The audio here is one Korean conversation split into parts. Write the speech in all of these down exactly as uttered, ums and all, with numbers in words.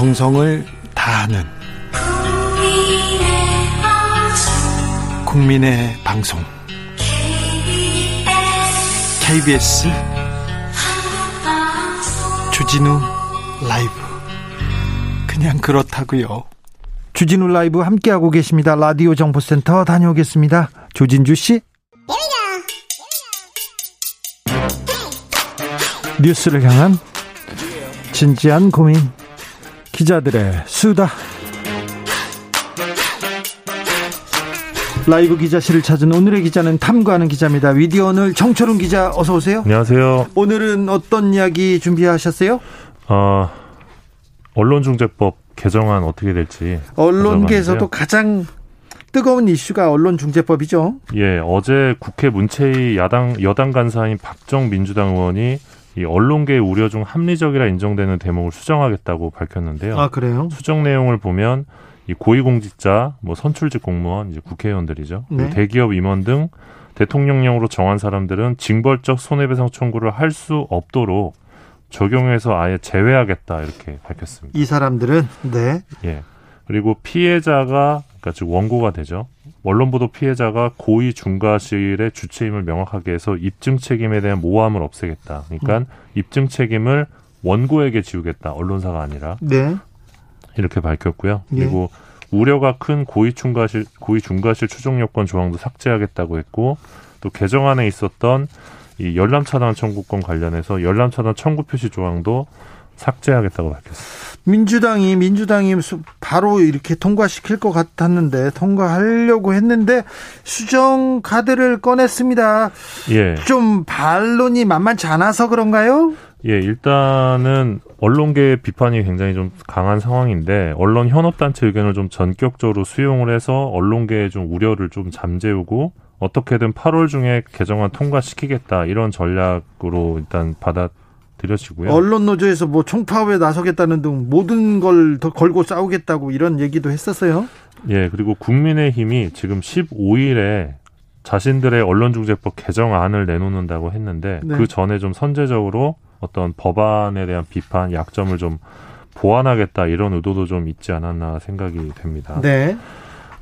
정성을 다하는 국민의 방송 케이비에스 주진우 라이브, 그냥 그렇다고요. 주진우 라이브 함께하고 계십니다. 라디오 정보센터 다녀오겠습니다. 조진주 씨. 뉴스를 향한 진지한 고민, 기자들의 수다. 라이브 기자실을 찾은 오늘의 기자는 탐구하는 기자입니다. 위디어 오늘 정철운 기자, 어서 오세요. 안녕하세요. 오늘은 어떤 이야기 준비하셨어요? 어, 언론중재법 개정안 어떻게 될지. 언론계에서도 가장 뜨거운 이슈가 언론중재법이죠. 예, 어제 국회 문체위 야당 여당 간사인 박정 민주당 의원이 이 언론계의 우려 중 합리적이라 인정되는 대목을 수정하겠다고 밝혔는데요. 아, 그래요? 수정 내용을 보면 이 고위공직자, 뭐 선출직 공무원, 이제 국회의원들이죠. 네. 대기업 임원 등 대통령령으로 정한 사람들은 징벌적 손해배상 청구를 할 수 없도록 적용해서 아예 제외하겠다, 이렇게 밝혔습니다. 이 사람들은, 네. 예. 그리고 피해자가, 그러니까 즉 원고가 되죠. 언론 보도 피해자가 고의 중과실의 주체임을 명확하게 해서 입증 책임에 대한 모함을 없애겠다. 그러니까 음. 입증 책임을 원고에게 지우겠다, 언론사가 아니라. 네. 이렇게 밝혔고요. 네. 그리고 우려가 큰 고의 중과실 고의 중과실 추정 요건 조항도 삭제하겠다고 했고, 또 개정안에 있었던 이 열람 차단 청구권 관련해서 열람 차단 청구 표시 조항도 삭제하겠다고 밝혔습니다. 민주당이 민주당이 바로 이렇게 통과시킬 것 같았는데, 통과하려고 했는데 수정 카드를 꺼냈습니다. 예. 좀 반론이 만만치 않아서 그런가요? 예, 일단은 언론계의 비판이 굉장히 좀 강한 상황인데, 언론 현업단체 의견을 좀 전격적으로 수용을 해서 언론계의 좀 우려를 좀 잠재우고 어떻게든 팔월 중에 개정안 통과시키겠다, 이런 전략으로 일단 받아. 드려지고요. 언론 노조에서 뭐 총파업에 나서겠다는 등 모든 걸 더 걸고 싸우겠다고 이런 얘기도 했었어요. 예, 그리고 국민의힘이 지금 십오일에 자신들의 언론중재법 개정안을 내놓는다고 했는데, 네. 그 전에 좀 선제적으로 어떤 법안에 대한 비판, 약점을 좀 보완하겠다, 이런 의도도 좀 있지 않았나 생각이 됩니다. 네.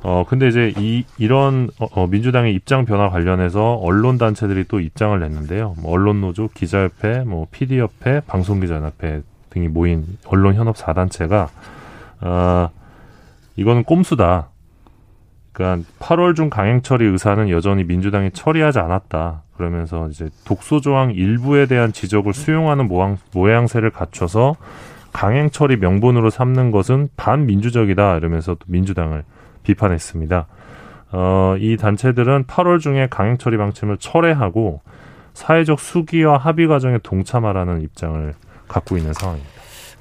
어, 근데 이제 이, 이런, 어, 민주당의 입장 변화 관련해서 언론 단체들이 또 입장을 냈는데요. 뭐 언론노조, 기자협회, 뭐, 피디협회, 방송기자연합회 등이 모인 언론 현업 사 단체가, 어, 이거는 꼼수다. 그러니까 팔월 중 강행 처리 의사는 여전히 민주당이 처리하지 않았다. 그러면서 이제 독소조항 일부에 대한 지적을 수용하는 모양, 모양새를 갖춰서 강행 처리 명분으로 삼는 것은 반민주적이다. 이러면서 또 민주당을 비판했습니다. 어, 이 단체들은 팔월 중에 강행 처리 방침을 철회하고 사회적 수기와 합의 과정에 동참하라는 입장을 갖고 있는 상황입니다.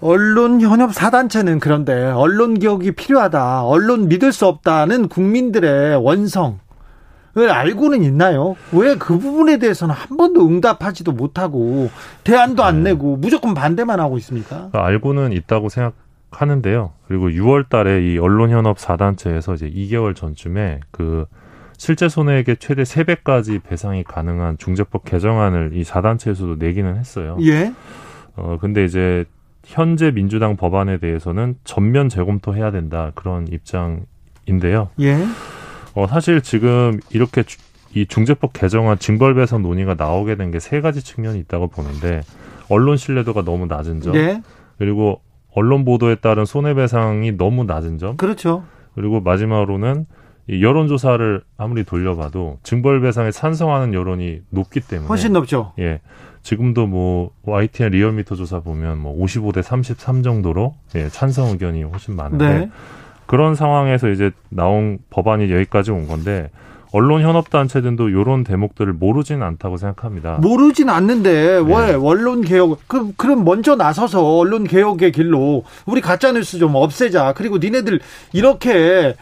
언론 현업 사 단체는 그런데 언론 개혁이 필요하다, 언론 믿을 수 없다는 국민들의 원성을 알고는 있나요? 왜 그 부분에 대해서는 한 번도 응답하지도 못하고 대안도 안 네. 내고 무조건 반대만 하고 있습니까? 알고는 있다고 생각합니다. 하는데요. 그리고 유월 달에 이 언론현업 사 단체에서 이제 이 개월 전쯤에 그 실제 손해액의 최대 세 배까지 배상이 가능한 중재법 개정안을 이 사 단체에서도 내기는 했어요. 예. 어, 근데 이제 현재 민주당 법안에 대해서는 전면 재검토해야 된다, 그런 입장인데요. 예. 어, 사실 지금 이렇게 주, 이 중재법 개정안 징벌배상 논의가 나오게 된 게 세 가지 측면이 있다고 보는데, 언론 신뢰도가 너무 낮은 점. 예. 그리고 언론 보도에 따른 손해배상이 너무 낮은 점. 그렇죠. 그리고 마지막으로는 이 여론조사를 아무리 돌려봐도 징벌배상에 찬성하는 여론이 높기 때문에. 훨씬 높죠. 예. 지금도 뭐 와이티엔 리얼미터 조사 보면 뭐 오십오 대 삼십삼 정도로 예, 찬성 의견이 훨씬 많은데. 네. 그런 상황에서 이제 나온 법안이 여기까지 온 건데, 언론 현업단체들도 이런 대목들을 모르진 않다고 생각합니다. 모르진 않는데, 네. 왜 언론 개혁, 그럼, 그럼 먼저 나서서 언론 개혁의 길로 우리 가짜뉴스 좀 없애자. 그리고 니네들 이렇게,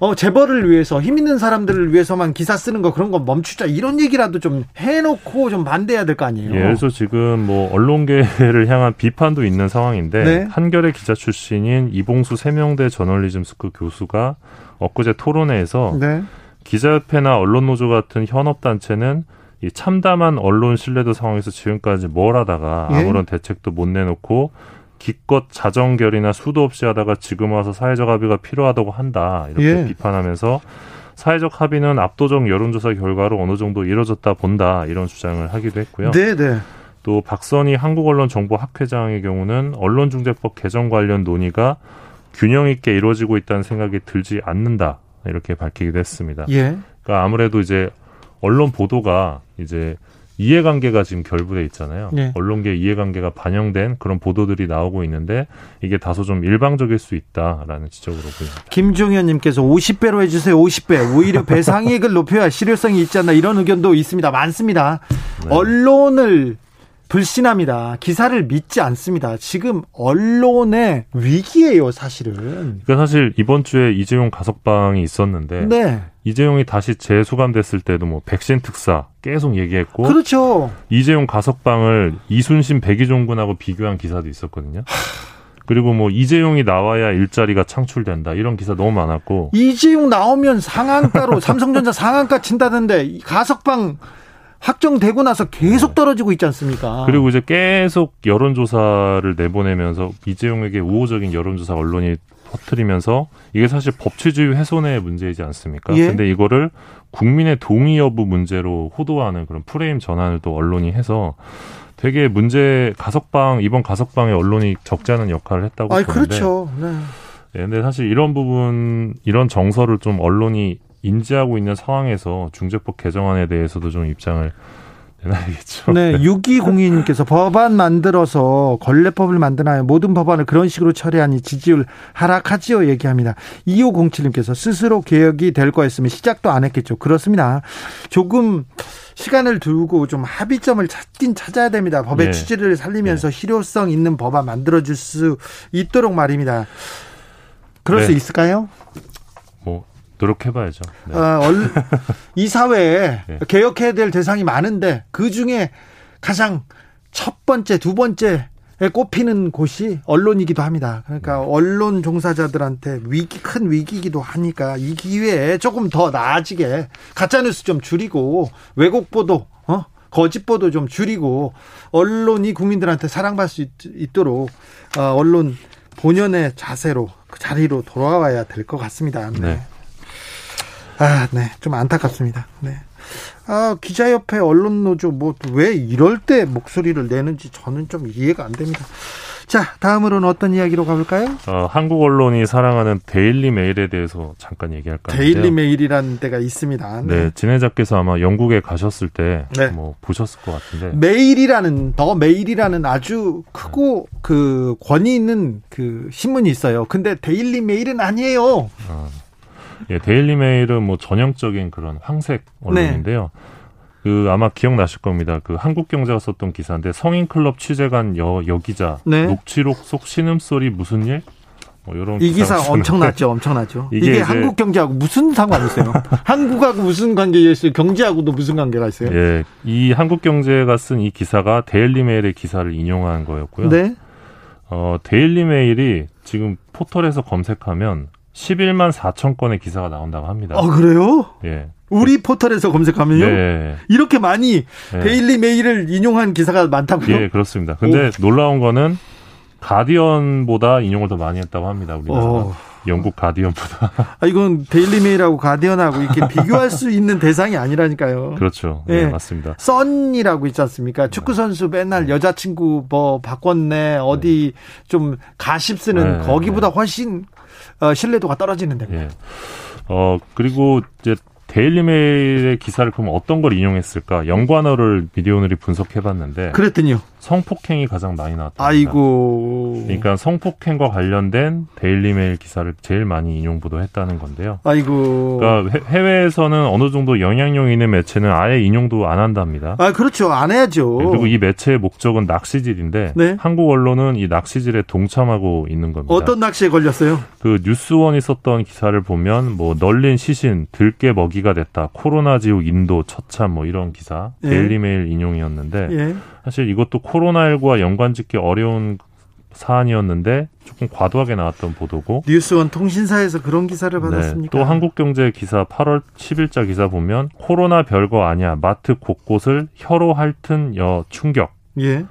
어, 재벌을 위해서, 힘 있는 사람들을 위해서만 기사 쓰는 거, 그런 거 멈추자. 이런 얘기라도 좀 해놓고 좀 반대해야 될 거 아니에요? 예, 그래서 지금 뭐, 언론계를 향한 비판도 있는 상황인데, 네. 한겨레 기자 출신인 이봉수 세명대 저널리즘 스쿨 교수가 엊그제 토론회에서, 네. 기자협회나 언론노조 같은 현업단체는 이 참담한 언론 신뢰도 상황에서 지금까지 뭘 하다가 아무런 예? 대책도 못 내놓고 기껏 자정결의나 수도 없이 하다가 지금 와서 사회적 합의가 필요하다고 한다. 이렇게 예. 비판하면서 사회적 합의는 압도적 여론조사 결과로 어느 정도 이뤄졌다 본다. 이런 주장을 하기도 했고요. 네, 네. 또 박선희 한국언론정보학회장의 경우는 언론중재법 개정 관련 논의가 균형 있게 이루어지고 있다는 생각이 들지 않는다. 이렇게 밝히기도 했습니다. 예. 그러니까 아무래도 이제 언론 보도가 이제 이해관계가 지금 결부돼 있잖아요. 예. 언론계 이해관계가 반영된 그런 보도들이 나오고 있는데 이게 다소 좀 일방적일 수 있다라는 지적으로 보입니다. 김종현님께서 오십 배로 해주세요. 오십 배. 오히려 배상액을 높여야 실효성이 있지 않나 이런 의견도 있습니다. 많습니다. 네. 언론을 불신합니다. 기사를 믿지 않습니다. 지금 언론의 위기예요, 사실은. 그러니까 사실 이번 주에 이재용 가석방이 있었는데 네. 이재용이 다시 재수감됐을 때도 뭐 백신 특사 계속 얘기했고 그렇죠. 이재용 가석방을 이순신 백의종군하고 비교한 기사도 있었거든요. 그리고 뭐 이재용이 나와야 일자리가 창출된다. 이런 기사 너무 많았고 이재용 나오면 상한가로 삼성전자 상한가 친다던데 가석방 확정되고 나서 계속 떨어지고 있지 않습니까? 그리고 이제 계속 여론조사를 내보내면서 이재용에게 우호적인 여론조사 언론이 퍼뜨리면서 이게 사실 법치주의 훼손의 문제이지 않습니까? 그런데 예? 이거를 국민의 동의 여부 문제로 호도하는 그런 프레임 전환을 또 언론이 해서 되게 문제 가석방 이번 가석방에 언론이 적지 않은 역할을 했다고 보는데 그렇죠. 네. 네, 근데 사실 이런 부분 이런 정서를 좀 언론이 인지하고 있는 상황에서 중재법 개정안에 대해서도 좀 입장을 내놔야겠죠. 네, 네. 육이공이 님께서 법안 만들어서 걸레법을 만드나요? 모든 법안을 그런 식으로 처리하니 지지율 하락하지요? 얘기합니다. 이오공칠 님께서 스스로 개혁이 될 거였으면 시작도 안 했겠죠. 그렇습니다. 조금 시간을 두고 좀 합의점을 찾긴 찾아야 됩니다. 법의 네. 취지를 살리면서 네. 실효성 있는 법안 만들어줄 수 있도록 말입니다. 그럴 네. 수 있을까요? 뭐. 노력해봐야죠. 네. 어, 얼, 이 사회에 네. 개혁해야 될 대상이 많은데 그중에 가장 첫 번째, 두 번째에 꼽히는 곳이 언론이기도 합니다. 그러니까 네. 언론 종사자들한테 위기, 큰 위기이기도 하니까 이 기회에 조금 더 나아지게 가짜뉴스 좀 줄이고 왜곡 보도, 어? 거짓 보도 좀 줄이고 언론이 국민들한테 사랑받을 수 있, 있도록 어, 언론 본연의 자세로 그 자리로 돌아와야 될 것 같습니다. 네. 네. 아, 네. 좀 안타깝습니다. 네. 아, 기자협회 언론노조, 뭐, 왜 이럴 때 목소리를 내는지 저는 좀 이해가 안 됩니다. 자, 다음으로는 어떤 이야기로 가볼까요? 어, 한국 언론이 사랑하는 데일리 메일에 대해서 잠깐 얘기할까 합니다. 데일리 메일이라는 데가 있습니다. 네. 네, 진행자께서 아마 영국에 가셨을 때, 네. 뭐, 보셨을 것 같은데. 메일이라는, 더 메일이라는 아주 크고, 네. 그, 권위 있는 그, 신문이 있어요. 근데 데일리 메일은 아니에요. 아. 예, 데일리 메일은 뭐 전형적인 그런 황색 언론인데요. 네. 그 아마 기억나실 겁니다. 그 한국경제가 썼던 기사인데 성인클럽 취재관 여, 여기자 네. 녹취록 속 신음소리 무슨 일? 뭐 이런 이 기사 엄청났죠, 엄청났죠. 이게, 이게 한국경제하고 무슨 상관이 있어요? 한국하고 무슨 관계가 있어요? 경제하고도 무슨 관계가 있어요? 예, 이 한국경제가 쓴 이 기사가 데일리 메일의 기사를 인용한 거였고요. 네. 어, 데일리 메일이 지금 포털에서 검색하면 십일만 사천 건의 기사가 나온다고 합니다. 아, 그래요? 예. 우리 포털에서 검색하면요? 네. 이렇게 많이 네. 데일리 메일을 인용한 기사가 많다고요? 예, 그렇습니다. 근데 오. 놀라운 거는 가디언보다 인용을 더 많이 했다고 합니다. 우리나라가. 어. 영국 가디언보다. 아, 이건 데일리 메일하고 가디언하고 이렇게 비교할 수 있는 대상이 아니라니까요. 그렇죠. 네, 네 맞습니다. 썬이라고 있지 않습니까? 축구 선수 맨날 네. 여자친구 뭐 바꿨네 어디 네. 좀 가십 쓰는 네. 거기보다 훨씬 어, 신뢰도가 떨어지는 데입니다. 네. 어 그리고 이제 데일리 메일의 기사를 보면 어떤 걸 인용했을까? 연관어를 미디어오늘이 분석해봤는데 그랬더니요. 성폭행이 가장 많이 나왔다. 아이고. 그러니까 성폭행과 관련된 데일리 메일 기사를 제일 많이 인용 보도했다는 건데요. 아이고. 그러니까 해외에서는 어느 정도 영향력 있는 매체는 아예 인용도 안 한답니다. 아 그렇죠. 안 해야죠. 네, 그리고 이 매체의 목적은 낚시질인데 네? 한국 언론은 이 낚시질에 동참하고 있는 겁니다. 어떤 낚시에 걸렸어요? 그 뉴스원이 썼던 기사를 보면 뭐 널린 시신, 들깨 먹이 기가 됐다. 코로나 지옥 인도 처참 뭐 이런 기사 예. 데일리메일 인용이었는데 예. 사실 이것도 코로나십구와 연관짓기 어려운 사안이었는데 조금 과도하게 나왔던 보도고 뉴스원 통신사에서 그런 기사를 받았습니까? 네. 또 한국경제 기사 팔월 십일자 기사 보면 코로나 별거 아니야. 마트 곳곳을 혀로 핥은 여 충격. 예.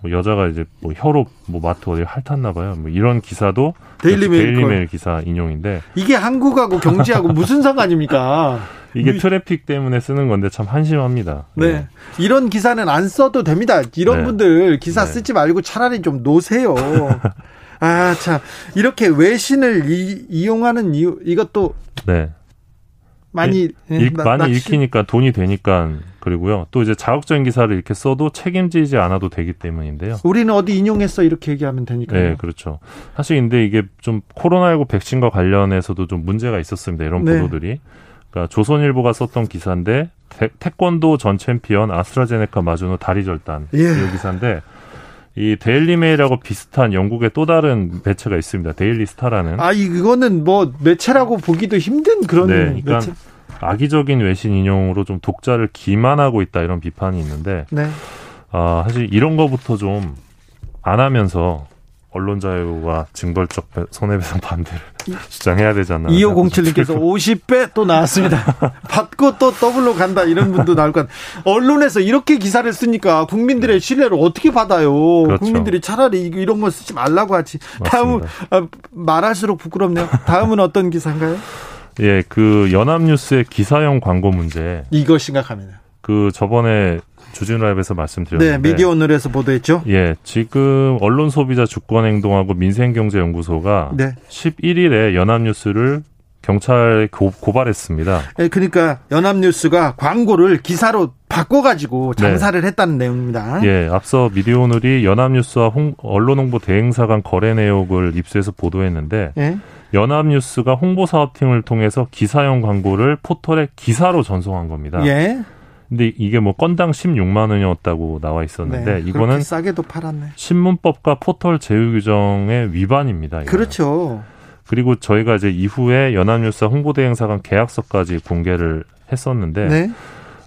뭐 여자가 이제 뭐 혀로 뭐 마트 어디 핥았나 봐요. 뭐 이런 기사도 데일리메일 데일리메일 기사 인용인데 이게 한국하고 경제하고 무슨 상관입니까? 이게 미... 트래픽 때문에 쓰는 건데 참 한심합니다. 네. 네. 이런 기사는 안 써도 됩니다. 이런 네. 분들 기사 네. 쓰지 말고 차라리 좀 놓으세요. 아, 참. 이렇게 외신을 이, 이용하는 이유, 이것도. 네. 많이. 일, 일, 나, 많이 낚시. 읽히니까 돈이 되니까. 그리고요. 또 이제 자극적인 기사를 이렇게 써도 책임지지 않아도 되기 때문인데요. 우리는 어디 인용했어 이렇게 얘기하면 되니까요. 네, 그렇죠. 사실 근데 이게 좀 코로나십구 백신과 관련해서도 좀 문제가 있었습니다. 이런 네. 보도들이. 그러니까 조선일보가 썼던 기사인데 태, 태권도 전 챔피언 아스트라제네카 마주노 다리 절단. 예. 이 기사인데. 이 데일리메일하고 비슷한 영국의 또 다른 매체가 있습니다. 데일리스타라는. 아, 이거는 뭐 매체라고 보기도 힘든 그런. 네, 그러니까 매체. 악의적인 외신 인용으로 좀 독자를 기만하고 있다 이런 비판이 있는데. 네. 아, 사실 이런 거부터 좀 안 하면서 언론 자유와 징벌적 손해배상 반대를 주장해야 되지 않나. 이오공칠님께서 오십 배 또 나왔습니다. 받고 또 더블로 간다 이런 분도 나올 것 같아요. 언론에서 이렇게 기사를 쓰니까 국민들의 신뢰를 어떻게 받아요. 그렇죠. 국민들이 차라리 이런 거 쓰지 말라고 하지. 맞습니다. 다음 아, 말할수록 부끄럽네요. 다음은 어떤 기사인가요? 예, 그 연합뉴스의 기사형 광고 문제. 이거 심각합니다. 그 저번에 주진 라이브에서 말씀드렸는데. 네, 미디어 오늘에서 보도했죠. 예, 지금 언론 소비자 주권 행동하고 민생경제연구소가 네. 십일 일에 연합뉴스를 경찰에 고, 고발했습니다. 네, 그러니까 연합뉴스가 광고를 기사로 바꿔가지고 장사를 네. 했다는 내용입니다. 예, 앞서 미디어 오늘이 연합뉴스와 홍, 언론홍보 대행사 간 거래 내역을 입수해서 보도했는데 네. 연합뉴스가 홍보사업팀을 통해서 기사형 광고를 포털에 기사로 전송한 겁니다. 예. 근데 이게 뭐 건당 십육만 원이었다고 나와 있었는데 네, 이거는 싸게도 팔았네. 신문법과 포털 제휴 규정의 위반입니다. 이거는. 그렇죠. 그리고 저희가 이제 이후에 연합뉴스 홍보대행사 간 계약서까지 공개를 했었는데 네.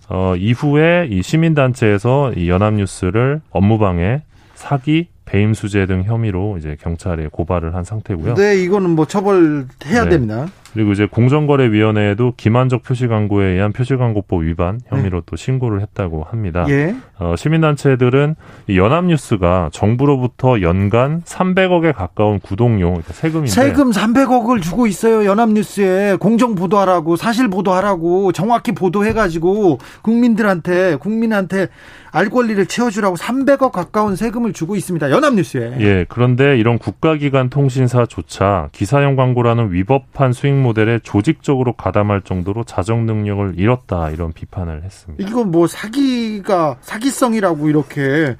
어, 이후에 이 시민단체에서 이 연합뉴스를 업무방해, 사기, 배임수재 등 혐의로 이제 경찰에 고발을 한 상태고요. 네, 이거는 뭐 처벌해야 네. 됩니다. 그리고 이제 공정거래위원회에도 기만적 표시광고에 의한 표시광고법 위반 혐의로 네. 또 신고를 했다고 합니다. 예. 어, 시민단체들은 이 연합뉴스가 정부로부터 연간 삼백억에 가까운 구독료, 그러니까 세금인데. 세금 삼백억을 주고 있어요. 연합뉴스에 공정 보도하라고 사실 보도하라고 정확히 보도해가지고 국민들한테 국민한테 알 권리를 채워주라고 삼백억 가까운 세금을 주고 있습니다. 연합뉴스에. 예. 그런데 이런 국가기관 통신사조차 기사형 광고라는 위법한 수익 모델에 조직적으로 가담할 정도로 자정 능력을 잃었다 이런 비판을 했습니다. 이건 뭐 사기가 사기성이라고 이렇게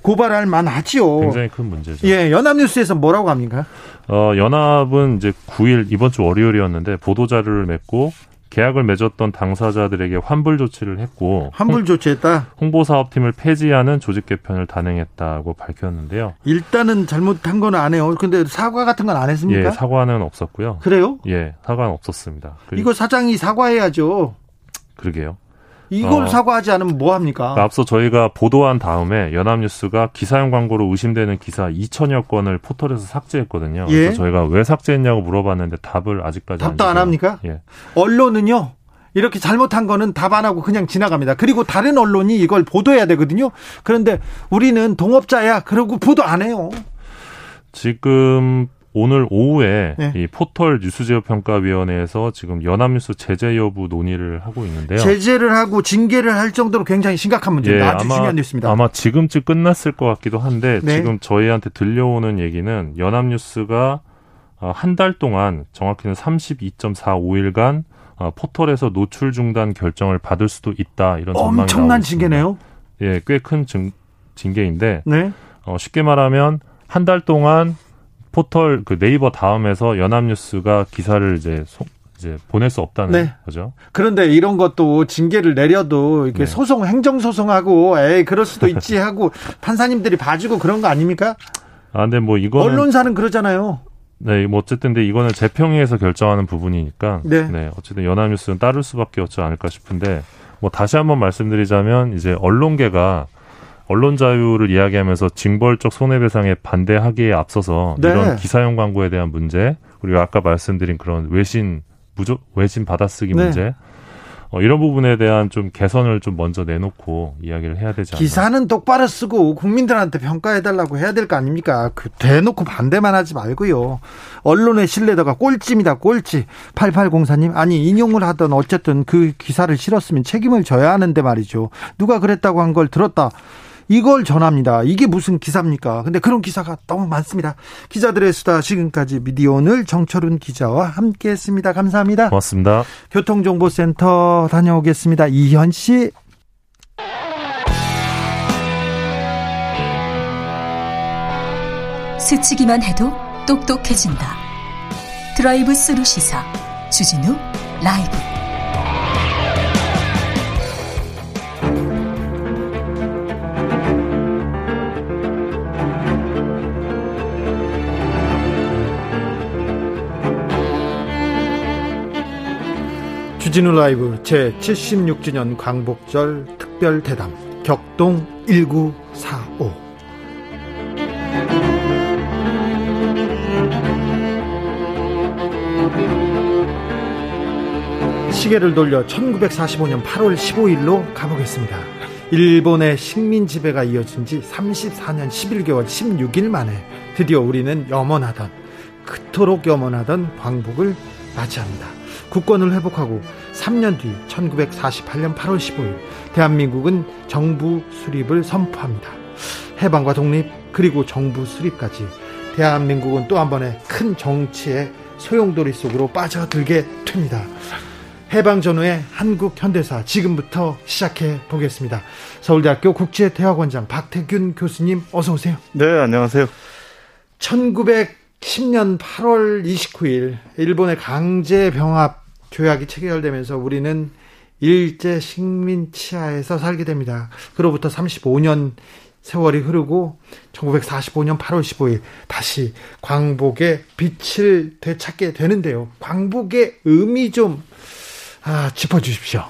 고발할 만하지요. 굉장히 큰 문제죠. 예, 연합뉴스에서 뭐라고 합니까? 어, 연합은 이제 구일 이번 주 월요일이었는데 보도 자료를 냈고 계약을 맺었던 당사자들에게 환불 조치를 했고 환불 조치했다. 홍보 사업팀을 폐지하는 조직 개편을 단행했다고 밝혔는데요. 일단은 잘못한 건 안 해요. 근데 사과 같은 건 안 했습니까? 예, 사과는 없었고요. 그래요? 예, 사과는 없었습니다. 이거 사장이 사과해야죠. 그러게요. 이걸 어, 사과하지 않으면 뭐 합니까? 앞서 저희가 보도한 다음에 연합뉴스가 기사형 광고로 의심되는 기사 이천여 건을 포털에서 삭제했거든요. 예? 그래서 저희가 왜 삭제했냐고 물어봤는데 답을 아직까지 답도 안, 안 합니까? 예. 언론은요. 이렇게 잘못한 거는 답 안 하고 그냥 지나갑니다. 그리고 다른 언론이 이걸 보도해야 되거든요. 그런데 우리는 동업자야. 그러고 보도 안 해요. 지금 오늘 오후에 네. 이 포털 뉴스제어평가위원회에서 지금 연합뉴스 제재 여부 논의를 하고 있는데요. 제재를 하고 징계를 할 정도로 굉장히 심각한 문제입니다. 예, 아주 아마, 중요한 뉴스입니다. 아마 지금쯤 끝났을 것 같기도 한데 네. 지금 저희한테 들려오는 얘기는 연합뉴스가 한 달 동안 정확히는 삼십이 점 사오 일간 포털에서 노출 중단 결정을 받을 수도 있다. 이런 전망이 엄청난 징계네요. 예, 꽤 큰 징계인데 네. 어, 쉽게 말하면 한 달 동안 포털 그 네이버 다음에서 연합뉴스가 기사를 이제 소, 이제 보낼 수 없다는 네. 거죠. 그런데 이런 것도 징계를 내려도 이렇게 네. 소송 행정 소송하고 에이 그럴 수도 있지 하고 판사님들이 봐주고 그런 거 아닙니까? 아, 근데 뭐 이거 언론사는 그러잖아요. 네, 뭐 어쨌든 근데 이거는 재평의에서 결정하는 부분이니까 네. 네, 어쨌든 연합뉴스는 따를 수밖에 없지 않을까 싶은데 뭐 다시 한번 말씀드리자면 이제 언론계가 언론 자유를 이야기하면서 징벌적 손해배상에 반대하기에 앞서서 네. 이런 기사형 광고에 대한 문제 그리고 아까 말씀드린 그런 외신 무조 외신 받아쓰기 네. 문제 어, 이런 부분에 대한 좀 개선을 좀 먼저 내놓고 이야기를 해야 되지 않나. 기사는 똑바로 쓰고 국민들한테 평가해달라고 해야 될 거 아닙니까? 그 대놓고 반대만 하지 말고요. 언론의 신뢰도가 꼴찌입니다. 꼴찌. 팔팔공사 님, 아니 인용을 하든 어쨌든 그 기사를 실었으면 책임을 져야 하는데 말이죠. 누가 그랬다고 한 걸 들었다. 이걸 전합니다. 이게 무슨 기사입니까? 근데 그런 기사가 너무 많습니다. 기자들의 수다, 지금까지 미디어 오늘 정철운 기자와 함께했습니다. 감사합니다. 고맙습니다. 교통정보센터 다녀오겠습니다. 이현 씨. 스치기만 해도 똑똑해진다. 드라이브 스루 시사 주진우 라이브. 주진우 라이브 제칠십육 주년 광복절 특별대담 격동 천구백사십오. 시계를 돌려 천구백사십오 년 팔월 십오일로 가보겠습니다. 일본의 식민 지배가 이어진 지 삼십사년 십일개월 십육일 만에 드디어 우리는 염원하던, 그토록 염원하던 광복을 맞이합니다. 국권을 회복하고 삼 년 뒤 천구백사십팔년 팔월 십오일 대한민국은 정부 수립을 선포합니다. 해방과 독립, 그리고 정부 수립까지 대한민국은 또 한 번의 큰 정치의 소용돌이 속으로 빠져들게 됩니다. 해방 전후의 한국 현대사, 지금부터 시작해 보겠습니다. 서울대학교 국제대학원장 박태균 교수님, 어서 오세요. 네, 안녕하세요. 천구백십년 팔월 이십구일 일본의 강제병합 조약이 체결되면서 우리는 일제 식민 치하에서 살게 됩니다. 그로부터 삼십오년 세월이 흐르고 천구백사십오년 팔월 십오일 다시 광복의 빛을 되찾게 되는데요. 광복의 의미 좀 아, 짚어주십시오.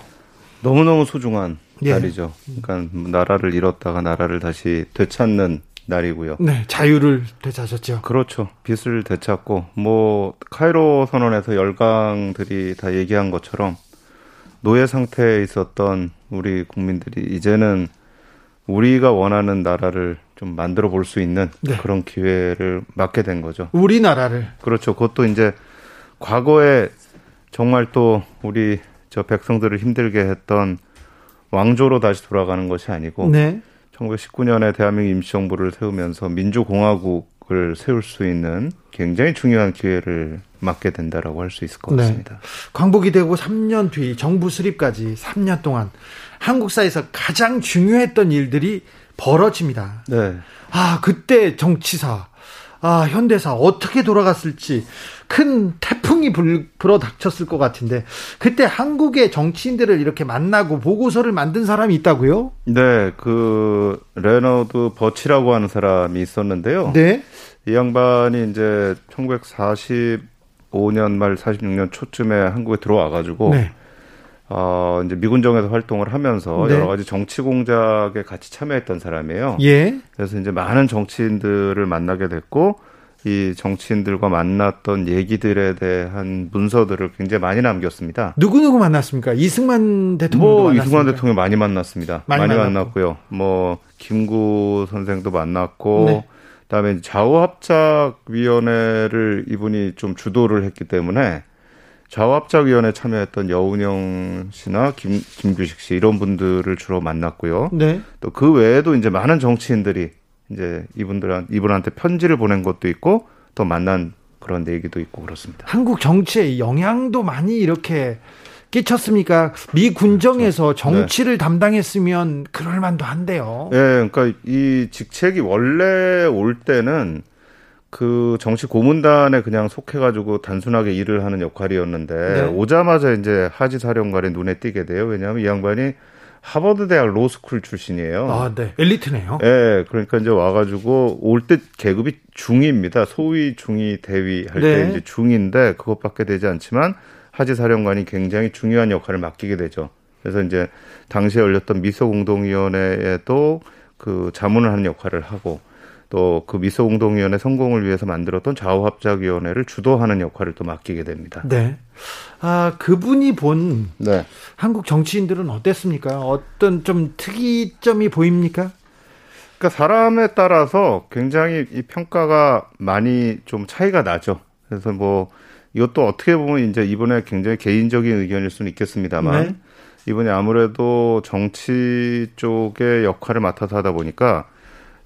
너무너무 소중한 예. 날이죠. 그러니까 나라를 잃었다가 나라를 다시 되찾는 날이고요. 네, 자유를 되찾았죠. 그렇죠. 빛을 되찾고, 뭐 카이로 선언에서 열강들이 다 얘기한 것처럼 노예 상태에 있었던 우리 국민들이 이제는 우리가 원하는 나라를 좀 만들어 볼 수 있는 네. 그런 기회를 맞게 된 거죠. 우리나라를. 그렇죠. 그것도 이제 과거에 정말 또 우리 저 백성들을 힘들게 했던 왕조로 다시 돌아가는 것이 아니고 네. 천구백십구년에 대한민국 임시정부를 세우면서 민주공화국을 세울 수 있는 굉장히 중요한 기회를 맞게 된다라고 할 수 있을 것 같습니다. 네. 광복이 되고 삼 년 뒤 정부 수립까지 삼 년 동안 한국사에서 가장 중요했던 일들이 벌어집니다. 네. 아, 그때 정치사, 아, 현대사 어떻게 돌아갔을지 큰 태풍이 불, 불어 닥쳤을 것 같은데, 그때 한국의 정치인들을 이렇게 만나고 보고서를 만든 사람이 있다고요? 네, 그 레너드 버치라고 하는 사람이 있었는데요. 네. 이 양반이 이제 천구백사십오년 말 사십육년 초쯤에 한국에 들어와 가지고 네. 어, 이제 미군정에서 활동을 하면서 네. 여러 가지 정치 공작에 같이 참여했던 사람이에요. 예. 그래서 이제 많은 정치인들을 만나게 됐고, 이 정치인들과 만났던 얘기들에 대한 문서들을 굉장히 많이 남겼습니다. 누구누구 만났습니까? 이승만 대통령도 뭐, 만났습니까? 이승만 대통령 많이 만났습니다. 많이, 많이 만났고요. 뭐 김구 선생도 만났고 네. 그다음에 좌우합작위원회를 이분이 좀 주도를 했기 때문에 좌우합작위원회에 참여했던 여운형 씨나 김, 김규식 씨 이런 분들을 주로 만났고요. 네. 또 그 외에도 이제 많은 정치인들이 이제 이분들 이분한테 편지를 보낸 것도 있고 또 만난 그런 얘기도 있고 그렇습니다. 한국 정치에 영향도 많이 이렇게 끼쳤습니까? 미 군정에서 정치를 네. 담당했으면 그럴 만도 한데요. 예, 네, 그러니까 이 직책이 원래 올 때는 그 정치 고문단에 그냥 속해가지고 단순하게 일을 하는 역할이었는데 네. 오자마자 이제 하지 사령관이 눈에 띄게 돼요. 왜냐하면 이 양반이 하버드 대학 로스쿨 출신이에요. 아, 네. 엘리트네요. 예, 그러니까 이제 와가지고 올 때 계급이 중위입니다. 소위, 중위, 대위 할 때 네. 이제 중위인데 그것밖에 되지 않지만 하지 사령관이 굉장히 중요한 역할을 맡기게 되죠. 그래서 이제 당시에 열렸던 미소공동위원회에도 그 자문을 하는 역할을 하고 또 그 미소공동위원회 성공을 위해서 만들었던 좌우합작위원회를 주도하는 역할을 또 맡기게 됩니다. 네. 아, 그분이 본 네. 한국 정치인들은 어땠습니까? 어떤 좀 특이점이 보입니까? 그러니까 사람에 따라서 굉장히 이 평가가 많이 좀 차이가 나죠. 그래서 뭐 이것도 어떻게 보면 이제 이번에 굉장히 개인적인 의견일 수는 있겠습니다만 네. 이분이 아무래도 정치 쪽의 역할을 맡아서 하다 보니까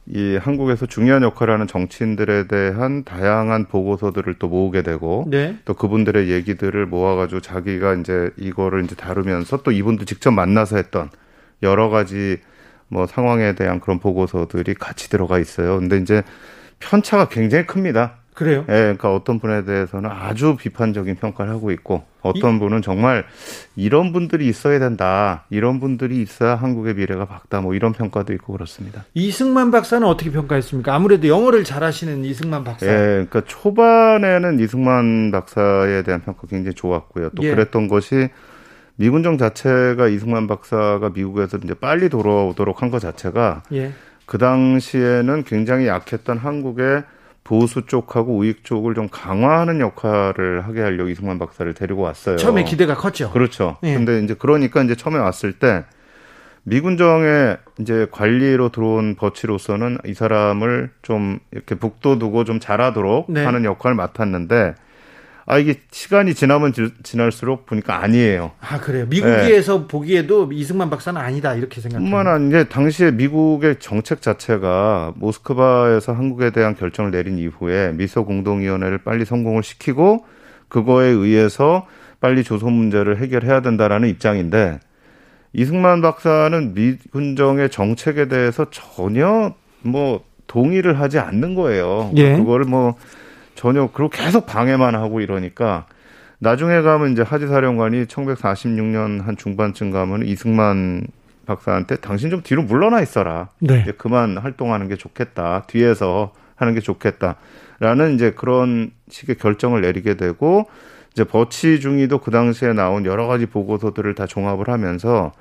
이 한국에서 중요한 역할을 하는 정치인들에 대한 다양한 보고서들을 또 모으게 되고 네. 또 그분들의 얘기들을 모아가지고 자기가 이제 이거를 이제 다루면서 또 이분도 직접 만나서 했던 여러 가지 뭐 상황에 대한 그런 보고서들이 같이 들어가 있어요. 근데 이제 편차가 굉장히 큽니다. 그래요? 예, 그러니까 어떤 분에 대해서는 아주 비판적인 평가를 하고 있고 어떤 이... 분은 정말 이런 분들이 있어야 된다. 이런 분들이 있어야 한국의 미래가 밝다. 뭐 이런 평가도 있고 그렇습니다. 이승만 박사는 어떻게 평가했습니까? 아무래도 영어를 잘하시는 이승만 박사. 예, 그러니까 초반에는 이승만 박사에 대한 평가 굉장히 좋았고요. 또 예. 그랬던 것이 미군정 자체가 이승만 박사가 미국에서 이제 빨리 돌아오도록 한 것 자체가 예. 그 당시에는 굉장히 약했던 한국의 보수 쪽하고 우익 쪽을 좀 강화하는 역할을 하게 하려고 이승만 박사를 데리고 왔어요. 처음에 기대가 컸죠. 그렇죠. 예. 근데 이제 그러니까 이제 처음에 왔을 때 미군정의 이제 관리로 들어온 버치로서는 이 사람을 좀 이렇게 북돋우고 좀 잘하도록 네. 하는 역할을 맡았는데 아 이게 시간이 지나면 지, 지날수록 보니까 아니에요. 아 그래요. 미국에서 네. 보기에도 이승만 박사는 아니다 이렇게 생각합니다. 뿐만 아니라 당시에 미국의 정책 자체가 모스크바에서 한국에 대한 결정을 내린 이후에 미소 공동위원회를 빨리 성공을 시키고 그거에 의해서 빨리 조선 문제를 해결해야 된다라는 입장인데 이승만 박사는 미군정의 정책에 대해서 전혀 뭐 동의를 하지 않는 거예요. 예. 그거를 뭐 전혀 그리고 계속 방해만 하고 이러니까 나중에 가면 이제 하지 사령관이 천구백사십육 년 한 중반쯤 가면 이승만 박사한테 당신 좀 뒤로 물러나 있어라. 네. 이제 그만 활동하는 게 좋겠다. 뒤에서 하는 게 좋겠다라는 이제 그런 식의 결정을 내리게 되고 이제 버치 중위도 그 당시에 나온 여러 가지 보고서들을 다 종합을 하면서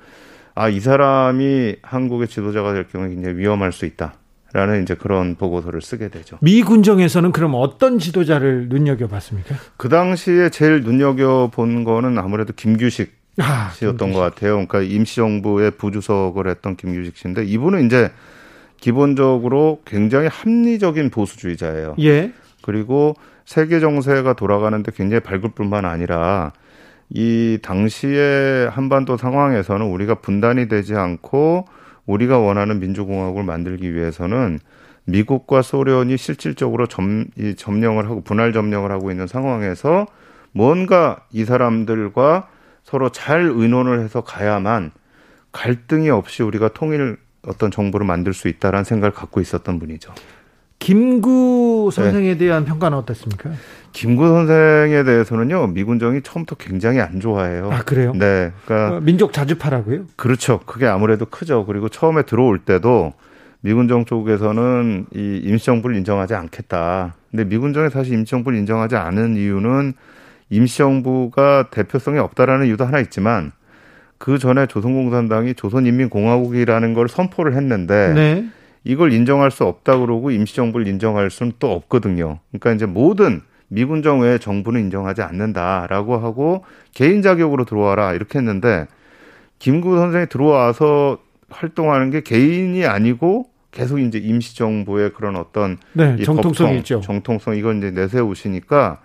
아, 이 사람이 한국의 지도자가 될 경우에 굉장히 위험할 수 있다. 라는 이제 그런 보고서를 쓰게 되죠. 미 군정에서는 그럼 어떤 지도자를 눈여겨봤습니까? 그 당시에 제일 눈여겨본 거는 아무래도 김규식 아, 씨였던 김규식. 것 같아요. 그러니까 임시정부의 부주석을 했던 김규식 씨인데 이분은 이제 기본적으로 굉장히 합리적인 보수주의자예요. 예. 그리고 세계 정세가 돌아가는데 굉장히 밝을 뿐만 아니라 이 당시의 한반도 상황에서는 우리가 분단이 되지 않고 우리가 원하는 민주공화국을 만들기 위해서는 미국과 소련이 실질적으로 점, 이 점령을 하고 분할 점령을 하고 있는 상황에서 뭔가 이 사람들과 서로 잘 의논을 해서 가야만 갈등이 없이 우리가 통일 어떤 정부를 만들 수 있다라는 생각을 갖고 있었던 분이죠. 김구 선생에 네. 대한 평가는 어떻습니까? 김구 선생에 대해서는요, 미군정이 처음부터 굉장히 안 좋아해요. 아, 그래요? 네. 그러니까 어, 민족 자주파라고요? 그렇죠. 그게 아무래도 크죠. 그리고 처음에 들어올 때도 미군정 쪽에서는 이 임시정부를 인정하지 않겠다. 근데 미군정이 사실 임시정부를 인정하지 않은 이유는 임시정부가 대표성이 없다라는 이유도 하나 있지만 그 전에 조선공산당이 조선인민공화국이라는 걸 선포를 했는데 네. 이걸 인정할 수 없다 그러고 임시정부를 인정할 수는 또 없거든요. 그러니까 이제 모든 미군정 외에 정부는 인정하지 않는다라고 하고 개인 자격으로 들어와라 이렇게 했는데 김구 선생이 들어와서 활동하는 게 개인이 아니고 계속 이제 임시정부의 그런 어떤 네, 이 정통성이 있죠. 정통성 이걸 이제 내세우시니까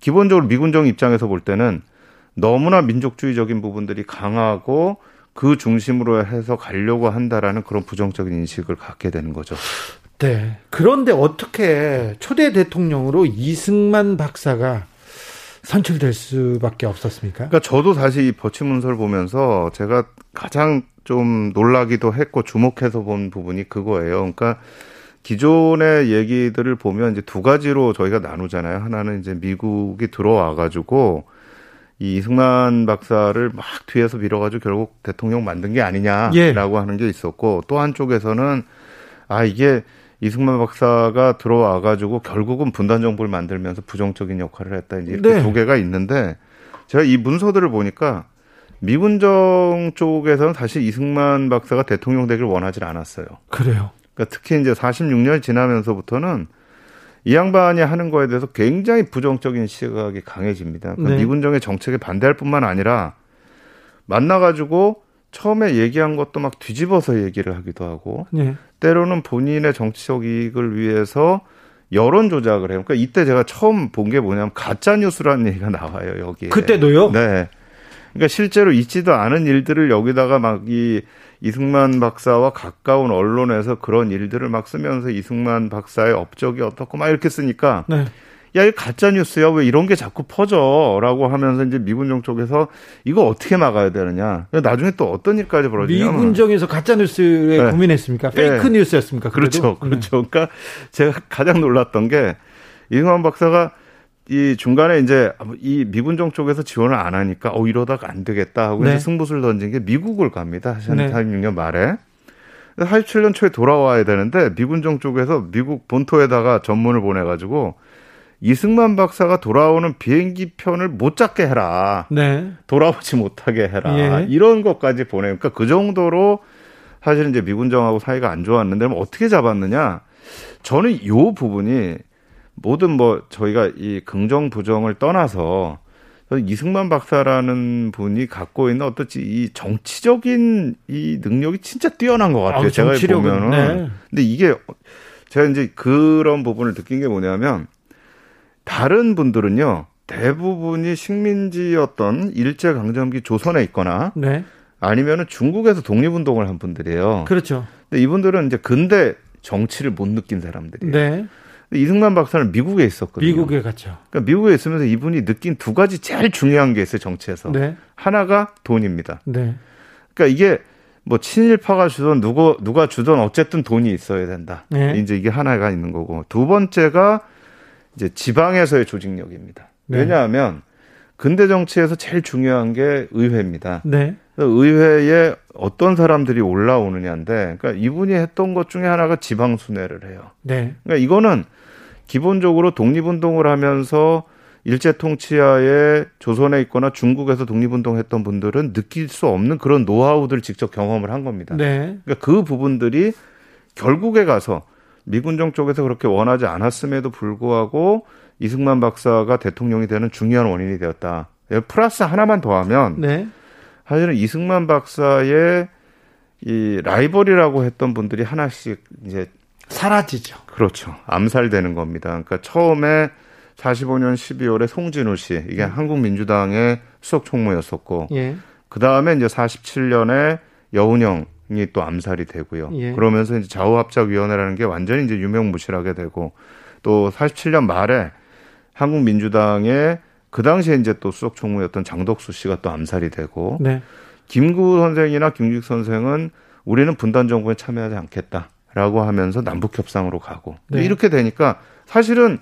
기본적으로 미군정 입장에서 볼 때는 너무나 민족주의적인 부분들이 강하고 그 중심으로 해서 가려고 한다라는 그런 부정적인 인식을 갖게 되는 거죠. 네. 그런데 어떻게 초대 대통령으로 이승만 박사가 선출될 수밖에 없었습니까? 그러니까 저도 사실 이 버치 문서를 보면서 제가 가장 좀 놀라기도 했고 주목해서 본 부분이 그거예요. 그러니까 기존의 얘기들을 보면 이제 두 가지로 저희가 나누잖아요. 하나는 이제 미국이 들어와가지고 이 이승만 박사를 막 뒤에서 밀어가지고 결국 대통령 만든 게 아니냐라고 예. 하는 게 있었고 또 한쪽에서는 아 이게 이승만 박사가 들어와가지고 결국은 분단 정부를 만들면서 부정적인 역할을 했다 이제 이렇게 네. 두 개가 있는데 제가 이 문서들을 보니까 미군정 쪽에서는 사실 이승만 박사가 대통령 되길 원하지 않았어요. 그래요. 그러니까 특히 이제 사십육 년이 지나면서부터는 이 양반이 하는 거에 대해서 굉장히 부정적인 시각이 강해집니다. 그러니까 네. 미군정의 정책에 반대할 뿐만 아니라 만나가지고 처음에 얘기한 것도 막 뒤집어서 얘기를 하기도 하고 네. 때로는 본인의 정치적 이익을 위해서 여론 조작을 해요. 그러니까 이때 제가 처음 본 게 뭐냐면 가짜 뉴스라는 얘기가 나와요. 여기에. 그때도요? 네. 그러니까 실제로 있지도 않은 일들을 여기다가 막 이 이승만 박사와 가까운 언론에서 그런 일들을 막 쓰면서 이승만 박사의 업적이 어떻고 막 이렇게 쓰니까 네. 야, 이거 가짜 뉴스야. 왜 이런 게 자꾸 퍼져라고 하면서 이제 미군정 쪽에서 이거 어떻게 막아야 되느냐. 나중에 또 어떤 일까지 벌어지냐. 미군정에서 가짜 뉴스에 네. 고민했습니까? 페이크 네. 뉴스였습니까? 그래도? 그렇죠. 그렇죠. 네. 그러니까 제가 가장 놀랐던 게 이승만 박사가 이 중간에 이제 이 미군정 쪽에서 지원을 안 하니까 어 이러다가 안 되겠다 하고 네. 승부수를 던진 게 미국을 갑니다. 사십육 년 말에. 사십칠 년 초에 돌아와야 되는데 미군정 쪽에서 미국 본토에다가 전문을 보내가지고 이승만 박사가 돌아오는 비행기 편을 못 잡게 해라. 네. 돌아오지 못하게 해라. 예. 이런 것까지 보내요. 그러니까 그 정도로 사실 이제 미군정하고 사이가 안 좋았는데 어떻게 잡았느냐. 저는 이 부분이 모든 뭐 저희가 이 긍정 부정을 떠나서 이승만 박사라는 분이 갖고 있는 어떤 이 정치적인 이 능력이 진짜 뛰어난 것 같아요. 아, 제가 보면은. 네. 근데 이게 제가 이제 그런 부분을 느낀 게 뭐냐면 다른 분들은요 대부분이 식민지였던 일제강점기 조선에 있거나 네. 아니면은 중국에서 독립운동을 한 분들이에요. 그렇죠. 근데 이분들은 이제 근대 정치를 못 느낀 사람들이에요. 네. 근데 이승만 박사는 미국에 있었거든요. 미국에 갔죠. 그러니까 미국에 있으면서 이분이 느낀 두 가지 제일 중요한 게 있어요 정치에서. 네. 하나가 돈입니다. 네. 그러니까 이게 뭐 친일파가 주든 누구 누가 주든 어쨌든 돈이 있어야 된다. 네. 이제 이게 하나가 있는 거고 두 번째가 이제 지방에서의 조직력입니다. 네. 왜냐하면 근대 정치에서 제일 중요한 게 의회입니다. 네. 의회에 어떤 사람들이 올라오느냐인데, 그러니까 이분이 했던 것 중에 하나가 지방 순회를 해요. 네. 그러니까 이거는 기본적으로 독립운동을 하면서 일제 통치하에 조선에 있거나 중국에서 독립운동했던 분들은 느낄 수 없는 그런 노하우들을 직접 경험을 한 겁니다. 네. 그러니까 그 부분들이 결국에 가서. 미군정 쪽에서 그렇게 원하지 않았음에도 불구하고 이승만 박사가 대통령이 되는 중요한 원인이 되었다. 플러스 하나만 더하면 네. 사실은 이승만 박사의 이 라이벌이라고 했던 분들이 하나씩 이제 사라지죠. 그렇죠. 암살되는 겁니다. 그러니까 처음에 사십오 년 십이월에 송진우 씨 이게 음. 한국민주당의 수석총무였었고 예. 그 다음에 이제 사십칠 년에 여운형 이 또 암살이 되고요. 예. 그러면서 이제 좌우합작위원회라는 게 완전히 이제 유명무실하게 되고 또 사십칠 년 말에 한국민주당의 그 당시에 이제 또 수석총무였던 장덕수 씨가 또 암살이 되고 네. 김구 선생이나 김규식 선생은 우리는 분단 정부에 참여하지 않겠다라고 하면서 남북 협상으로 가고 네. 이렇게 되니까 사실은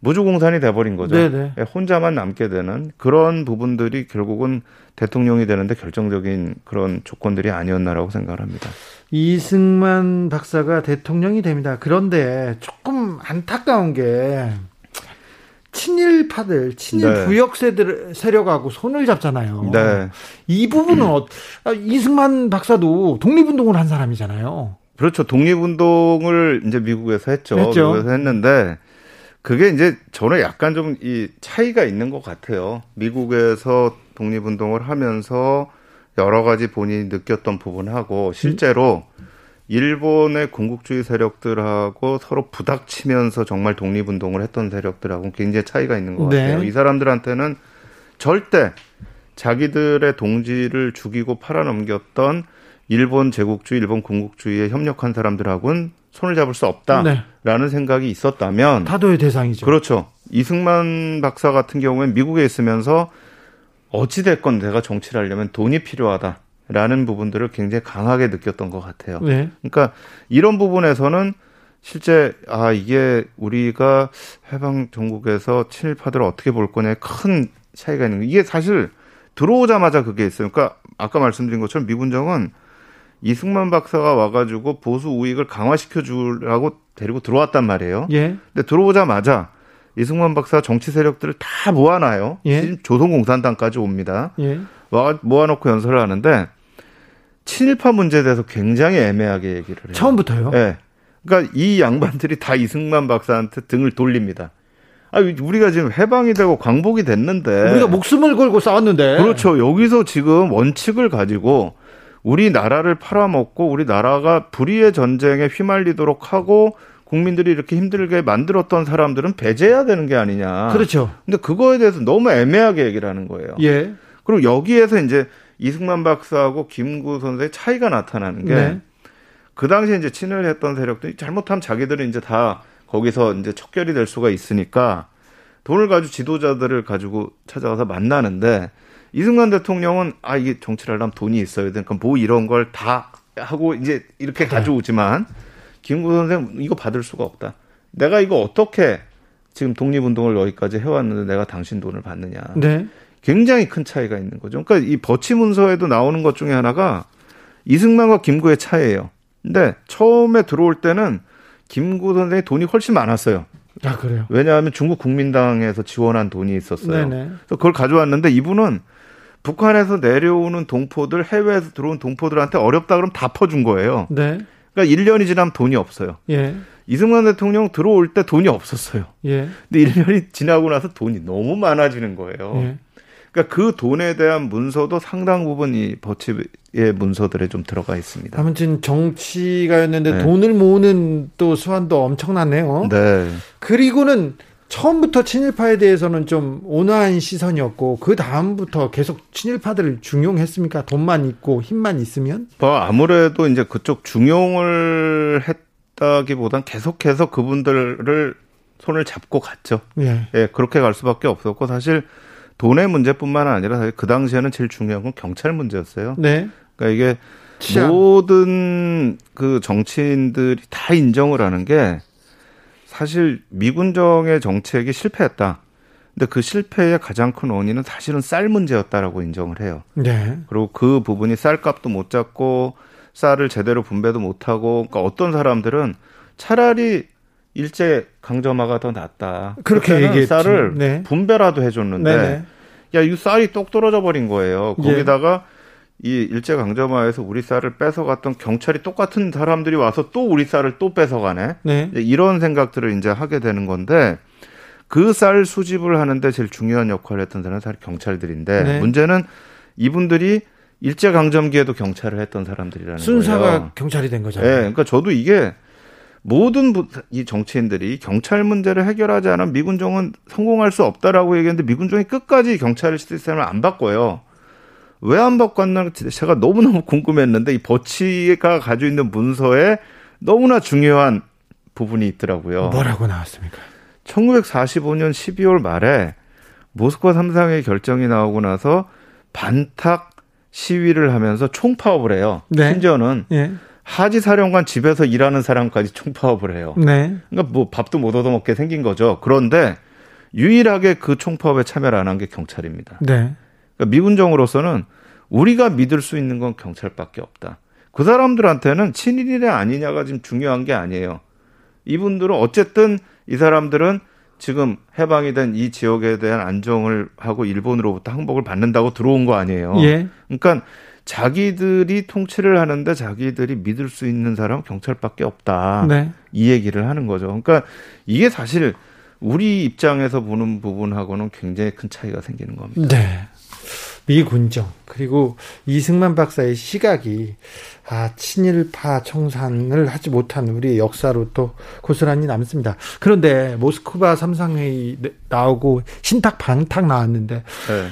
무주공산이 돼버린 거죠. 네네. 혼자만 남게 되는 그런 부분들이 결국은 대통령이 되는데 결정적인 그런 조건들이 아니었나라고 생각을 합니다. 이승만 박사가 대통령이 됩니다. 그런데 조금 안타까운 게 친일파들, 친일 네. 부역 세들, 세력하고 손을 잡잖아요. 네. 이 부분은 이승만 박사도 독립운동을 한 사람이잖아요. 그렇죠. 독립운동을 이제 미국에서 했죠. 했죠. 미국에서 했는데 그게 이제 저는 약간 좀 이 차이가 있는 것 같아요. 미국에서 독립운동을 하면서 여러 가지 본인이 느꼈던 부분하고 실제로 일본의 군국주의 세력들하고 서로 부닥치면서 정말 독립운동을 했던 세력들하고는 굉장히 차이가 있는 것 같아요. 네. 이 사람들한테는 절대 자기들의 동지를 죽이고 팔아넘겼던 일본 제국주의, 일본 군국주의에 협력한 사람들하고는 손을 잡을 수 없다라는 네. 생각이 있었다면 타도의 대상이죠. 그렇죠. 이승만 박사 같은 경우에는 미국에 있으면서 어찌됐건 내가 정치를 하려면 돈이 필요하다라는 부분들을 굉장히 강하게 느꼈던 것 같아요. 네. 그러니까 이런 부분에서는 실제 아 이게 우리가 해방 전국에서 친일파들을 어떻게 볼 거냐에 큰 차이가 있는 거예요. 이게 사실 들어오자마자 그게 있어요. 그러니까 아까 말씀드린 것처럼 미군정은 이승만 박사가 와가지고 보수 우익을 강화시켜주라고 데리고 들어왔단 말이에요. 예. 근데 들어오자마자 이승만 박사 정치 세력들을 다 모아놔요. 예. 조선공산당까지 옵니다. 예. 와, 모아놓고 연설을 하는데 친일파 문제에 대해서 굉장히 애매하게 얘기를 해요. 처음부터요? 네. 그러니까 이 양반들이 다 이승만 박사한테 등을 돌립니다. 아, 우리가 지금 해방이 되고 광복이 됐는데 우리가 목숨을 걸고 싸웠는데 그렇죠. 여기서 지금 원칙을 가지고 우리나라를 팔아먹고 우리나라가 불의의 전쟁에 휘말리도록 하고 국민들이 이렇게 힘들게 만들었던 사람들은 배제해야 되는 게 아니냐. 그렇죠. 근데 그거에 대해서 너무 애매하게 얘기를 하는 거예요. 예. 그리고 여기에서 이제 이승만 박사하고 김구 선생의 차이가 나타나는 게 네. 그 당시에 이제 친을 했던 세력들이 잘못하면 자기들은 이제 다 거기서 이제 척결이 될 수가 있으니까 돈을 가지고 지도자들을 가지고 찾아가서 만나는데 이승만 대통령은 아, 이게 정치를 하려면 돈이 있어야 되니까 뭐 이런 걸 다 하고 이제 이렇게 가져오지만 김구 선생 이거 받을 수가 없다. 내가 이거 어떻게 지금 독립운동을 여기까지 해왔는데 내가 당신 돈을 받느냐. 네. 굉장히 큰 차이가 있는 거죠. 그러니까 이 버치 문서에도 나오는 것 중에 하나가 이승만과 김구의 차이예요. 근데 처음에 들어올 때는 김구 선생이 돈이 훨씬 많았어요. 아, 그래요? 왜냐하면 중국 국민당에서 지원한 돈이 있었어요. 네네. 그래서 그걸 가져왔는데 이분은 북한에서 내려오는 동포들, 해외에서 들어온 동포들한테 어렵다 그러면 다 퍼준 거예요. 네. 그러니까 일 년이 지나면 돈이 없어요. 예. 이승만 대통령 들어올 때 돈이 없었어요. 예. 근데 일 년이 지나고 나서 돈이 너무 많아지는 거예요. 예. 그러니까 그 돈에 대한 문서도 상당 부분 이 버치의 문서들에 좀 들어가 있습니다. 아무튼 정치가였는데 네. 돈을 모으는 또 수완도 엄청나네요. 네. 그리고는 처음부터 친일파에 대해서는 좀 온화한 시선이었고 그 다음부터 계속 친일파들을 중용했습니까? 돈만 있고 힘만 있으면? 아무래도 이제 그쪽 중용을 했다기보단 계속해서 그분들을 손을 잡고 갔죠. 예, 예, 그렇게 갈 수밖에 없었고 사실 돈의 문제뿐만 아니라 사실 그 당시에는 제일 중요한 건 경찰 문제였어요. 네. 그러니까 이게 치안. 모든 그 정치인들이 다 인정을 하는 게. 사실 미군정의 정책이 실패했다. 근데 그 실패의 가장 큰 원인은 사실은 쌀 문제였다라고 인정을 해요. 네. 그리고 그 부분이 쌀값도 못 잡고 쌀을 제대로 분배도 못하고 그러니까 어떤 사람들은 차라리 일제 강점화가 더 낫다. 그렇게 얘기했지. 쌀을 네. 분배라도 해줬는데 네네. 야, 이 쌀이 똑 떨어져 버린 거예요. 거기다가 예. 이 일제 강점화에서 우리 쌀을 뺏어갔던 경찰이 똑같은 사람들이 와서 또 우리 쌀을 또 뺏어가네. 네. 이런 생각들을 이제 하게 되는 건데 그 쌀 수집을 하는데 제일 중요한 역할을 했던 사람은 사실 경찰들인데 네. 문제는 이분들이 일제 강점기에도 경찰을 했던 사람들이라는 순사가 거예요. 순사가 경찰이 된 거잖아요. 네, 그러니까 저도 이게 모든 이 정치인들이 경찰 문제를 해결하지 않으면 미군정은 성공할 수 없다라고 얘기했는데 미군정이 끝까지 경찰 시스템을 안 바꿔요. 왜 안 바꿨나 제가 너무너무 궁금했는데 이 버치가 가지고 있는 문서에 너무나 중요한 부분이 있더라고요. 뭐라고 나왔습니까? 천구백사십오 년 십이월 말에 모스크바 삼 상의 결정이 나오고 나서 반탁 시위를 하면서 총파업을 해요. 네. 심지어는 네. 하지 사령관 집에서 일하는 사람까지 총파업을 해요. 네. 그러니까 뭐 밥도 못 얻어먹게 생긴 거죠. 그런데 유일하게 그 총파업에 참여를 안 한 게 경찰입니다. 네. 그러니까 미군정으로서는 우리가 믿을 수 있는 건 경찰밖에 없다. 그 사람들한테는 친일이냐 아니냐가 지금 중요한 게 아니에요. 이분들은 어쨌든 이 사람들은 지금 해방이 된 이 지역에 대한 안정을 하고 일본으로부터 항복을 받는다고 들어온 거 아니에요. 예. 그러니까 자기들이 통치를 하는데 자기들이 믿을 수 있는 사람은 경찰밖에 없다. 네. 이 얘기를 하는 거죠. 그러니까 이게 사실 우리 입장에서 보는 부분하고는 굉장히 큰 차이가 생기는 겁니다. 네. 미군정 그리고 이승만 박사의 시각이 아 친일파 청산을 하지 못한 우리의 역사로 또 고스란히 남습니다. 그런데 모스크바 삼 상회의 나오고 신탁 반탁 나왔는데 네.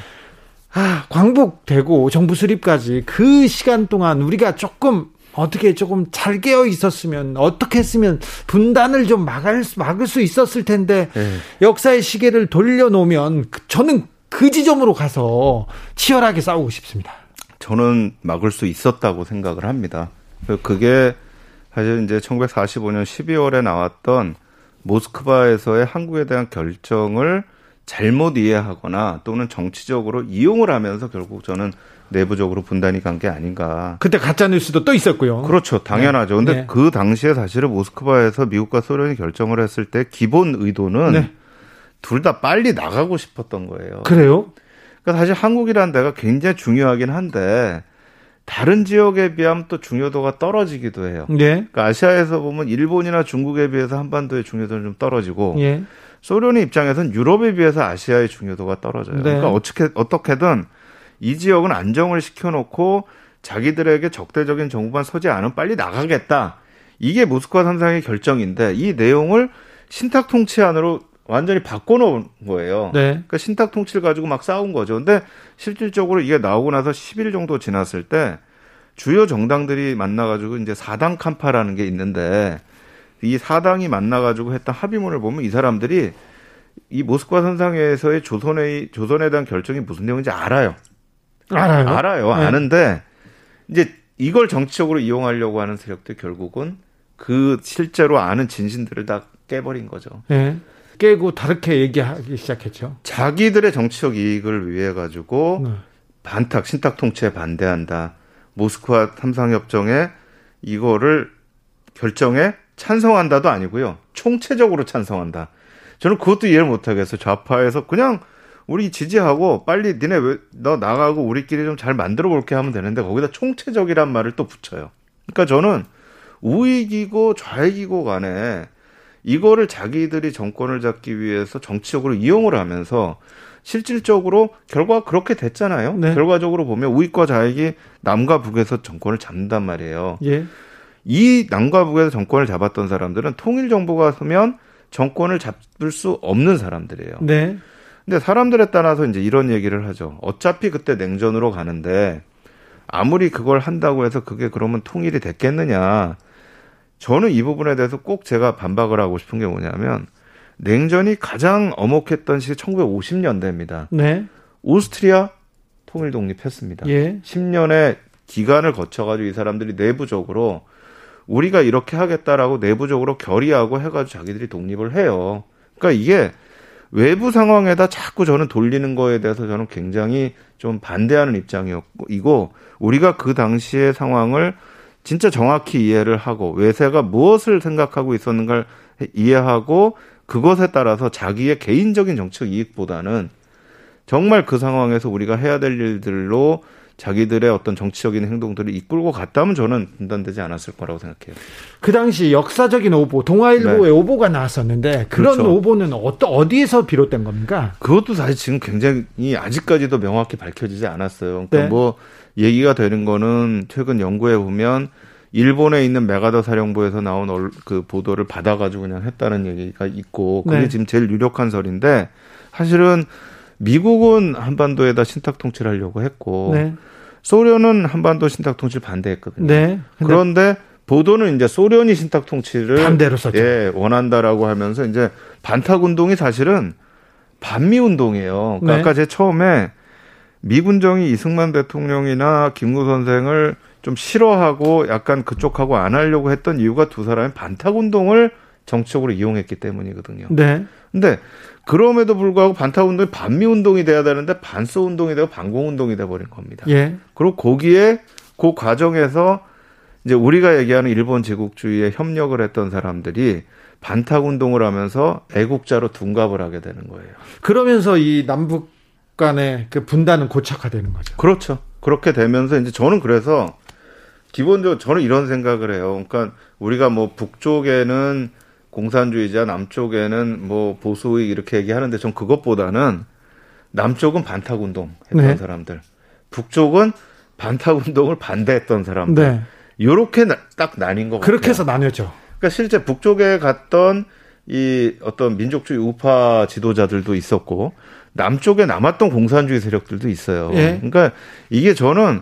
아 광복되고 정부 수립까지 그 시간 동안 우리가 조금 어떻게 조금 잘 깨어 있었으면 어떻게 했으면 분단을 좀 막을 수, 막을 수 있었을 텐데 네. 역사의 시계를 돌려놓으면 저는 그 지점으로 가서 치열하게 싸우고 싶습니다. 저는 막을 수 있었다고 생각을 합니다. 그게 사실 이제 천구백사십오 년 십이월에 나왔던 모스크바에서의 한국에 대한 결정을 잘못 이해하거나 또는 정치적으로 이용을 하면서 결국 저는 내부적으로 분단이 간 게 아닌가. 그때 가짜뉴스도 또 있었고요. 그렇죠. 당연하죠. 그런데 네. 네. 그 당시에 사실은 모스크바에서 미국과 소련이 결정을 했을 때 기본 의도는 네. 둘 다 빨리 나가고 싶었던 거예요. 그래요? 그러니까 사실 한국이라는 데가 굉장히 중요하긴 한데 다른 지역에 비하면 또 중요도가 떨어지기도 해요. 네. 그러니까 아시아에서 보면 일본이나 중국에 비해서 한반도의 중요도는 좀 떨어지고 네. 소련의 입장에서는 유럽에 비해서 아시아의 중요도가 떨어져요. 네. 그러니까 어떻게, 어떻게든 이 지역은 안정을 시켜놓고 자기들에게 적대적인 정부만 서지 않으면 빨리 나가겠다. 이게 모스크바 삼 상의 결정인데 이 내용을 신탁통치안으로 완전히 바꿔놓은 거예요. 네. 그러니까 신탁통치를 가지고 막 싸운 거죠. 근데 실질적으로 이게 나오고 나서 십 일 정도 지났을 때 주요 정당들이 만나가지고 이제 사 당 칸파라는 게 있는데 이 사 당이 만나가지고 했던 합의문을 보면 이 사람들이 이 모스크바 선상회에서의 조선의, 조선에 대한 결정이 무슨 내용인지 알아요. 알아요. 알아요. 네. 아는데 이제 이걸 정치적으로 이용하려고 하는 세력들 결국은 그 실제로 아는 진신들을 다 깨버린 거죠. 네. 깨고 다르게 얘기하기 시작했죠. 자기들의 정치적 이익을 위해 가지고 네. 반탁, 신탁통치에 반대한다. 모스크바 삼상협정에 이거를 결정에 찬성한다도 아니고요. 총체적으로 찬성한다. 저는 그것도 이해를 못하겠어요. 좌파에서 그냥 우리 지지하고 빨리 니네 왜, 너 나가고 우리끼리 좀 잘 만들어 볼게 하면 되는데 거기다 총체적이란 말을 또 붙여요. 그러니까 저는 우익이고 좌익이고 간에 이거를 자기들이 정권을 잡기 위해서 정치적으로 이용을 하면서 실질적으로 결과가 그렇게 됐잖아요. 네. 결과적으로 보면 우익과 좌익이 남과 북에서 정권을 잡는단 말이에요. 예. 이 남과 북에서 정권을 잡았던 사람들은 통일정부가 서면 정권을 잡을 수 없는 사람들이에요. 네. 근데 사람들에 따라서 이제 이런 얘기를 하죠. 어차피 그때 냉전으로 가는데 아무리 그걸 한다고 해서 그게 그러면 통일이 됐겠느냐. 저는 이 부분에 대해서 꼭 제가 반박을 하고 싶은 게 뭐냐면 냉전이 가장 엄혹했던 시기 천구백오십 년대입니다. 네. 오스트리아 통일 독립했습니다. 예. 십 년의 기간을 거쳐가지고 이 사람들이 내부적으로 우리가 이렇게 하겠다라고 내부적으로 결의하고 해가지고 자기들이 독립을 해요. 그러니까 이게 외부 상황에다 자꾸 저는 돌리는 거에 대해서 저는 굉장히 좀 반대하는 입장이었고, 우리가 그 당시의 상황을 진짜 정확히 이해를 하고 외세가 무엇을 생각하고 있었는가를 이해하고 그것에 따라서 자기의 개인적인 정치적 이익보다는 정말 그 상황에서 우리가 해야 될 일들로 자기들의 어떤 정치적인 행동들을 이끌고 갔다면 저는 분단되지 않았을 거라고 생각해요. 그 당시 역사적인 오보, 동아일보의 네. 오보가 나왔었는데 그런 그렇죠. 오보는 어떠, 어디에서 비롯된 겁니까? 그것도 사실 지금 굉장히 아직까지도 명확히 밝혀지지 않았어요. 그러니까 네. 뭐 얘기가 되는 거는 최근 연구해 보면 일본에 있는 메가더 사령부에서 나온 그 보도를 받아가지고 그냥 했다는 얘기가 있고 그게 네. 지금 제일 유력한 설인데 사실은 미국은 한반도에다 신탁통치를 하려고 했고 네. 소련은 한반도 신탁통치를 반대했거든요. 네. 그런데 보도는 이제 소련이 신탁통치를 반대로 썼죠. 예, 원한다라고 하면서 이제 반탁운동이 사실은 반미운동이에요. 그러니까 네. 아까 제가 처음에 미군정이 이승만 대통령이나 김구 선생을 좀 싫어하고 약간 그쪽하고 안 하려고 했던 이유가 두 사람이 반탁운동을 정치적으로 이용했기 때문이거든요. 네. 근데 그럼에도 불구하고 반탁운동이 반미운동이 돼야 되는데 반소운동이 되고 반공운동이 돼버린 겁니다. 예. 그리고 거기에 그 과정에서 이제 우리가 얘기하는 일본 제국주의에 협력을 했던 사람들이 반탁운동을 하면서 애국자로 둔갑을 하게 되는 거예요. 그러면서 이 남북 간의 그 분단은 고착화되는 거죠. 그렇죠. 그렇게 되면서 이제 저는 그래서 기본적으로 저는 이런 생각을 해요. 그러니까 우리가 뭐 북쪽에는 공산주의자, 남쪽에는 뭐 보수의 이렇게 얘기하는데 전 그것보다는 남쪽은 반탁운동 했던 네. 사람들, 북쪽은 반탁운동을 반대했던 사람들 네. 이렇게 딱 나뉜 것 같아요. 그렇게 해서 나뉘었죠. 그러니까 실제 북쪽에 갔던 이 어떤 민족주의 우파 지도자들도 있었고 남쪽에 남았던 공산주의 세력들도 있어요. 네. 그러니까 이게 저는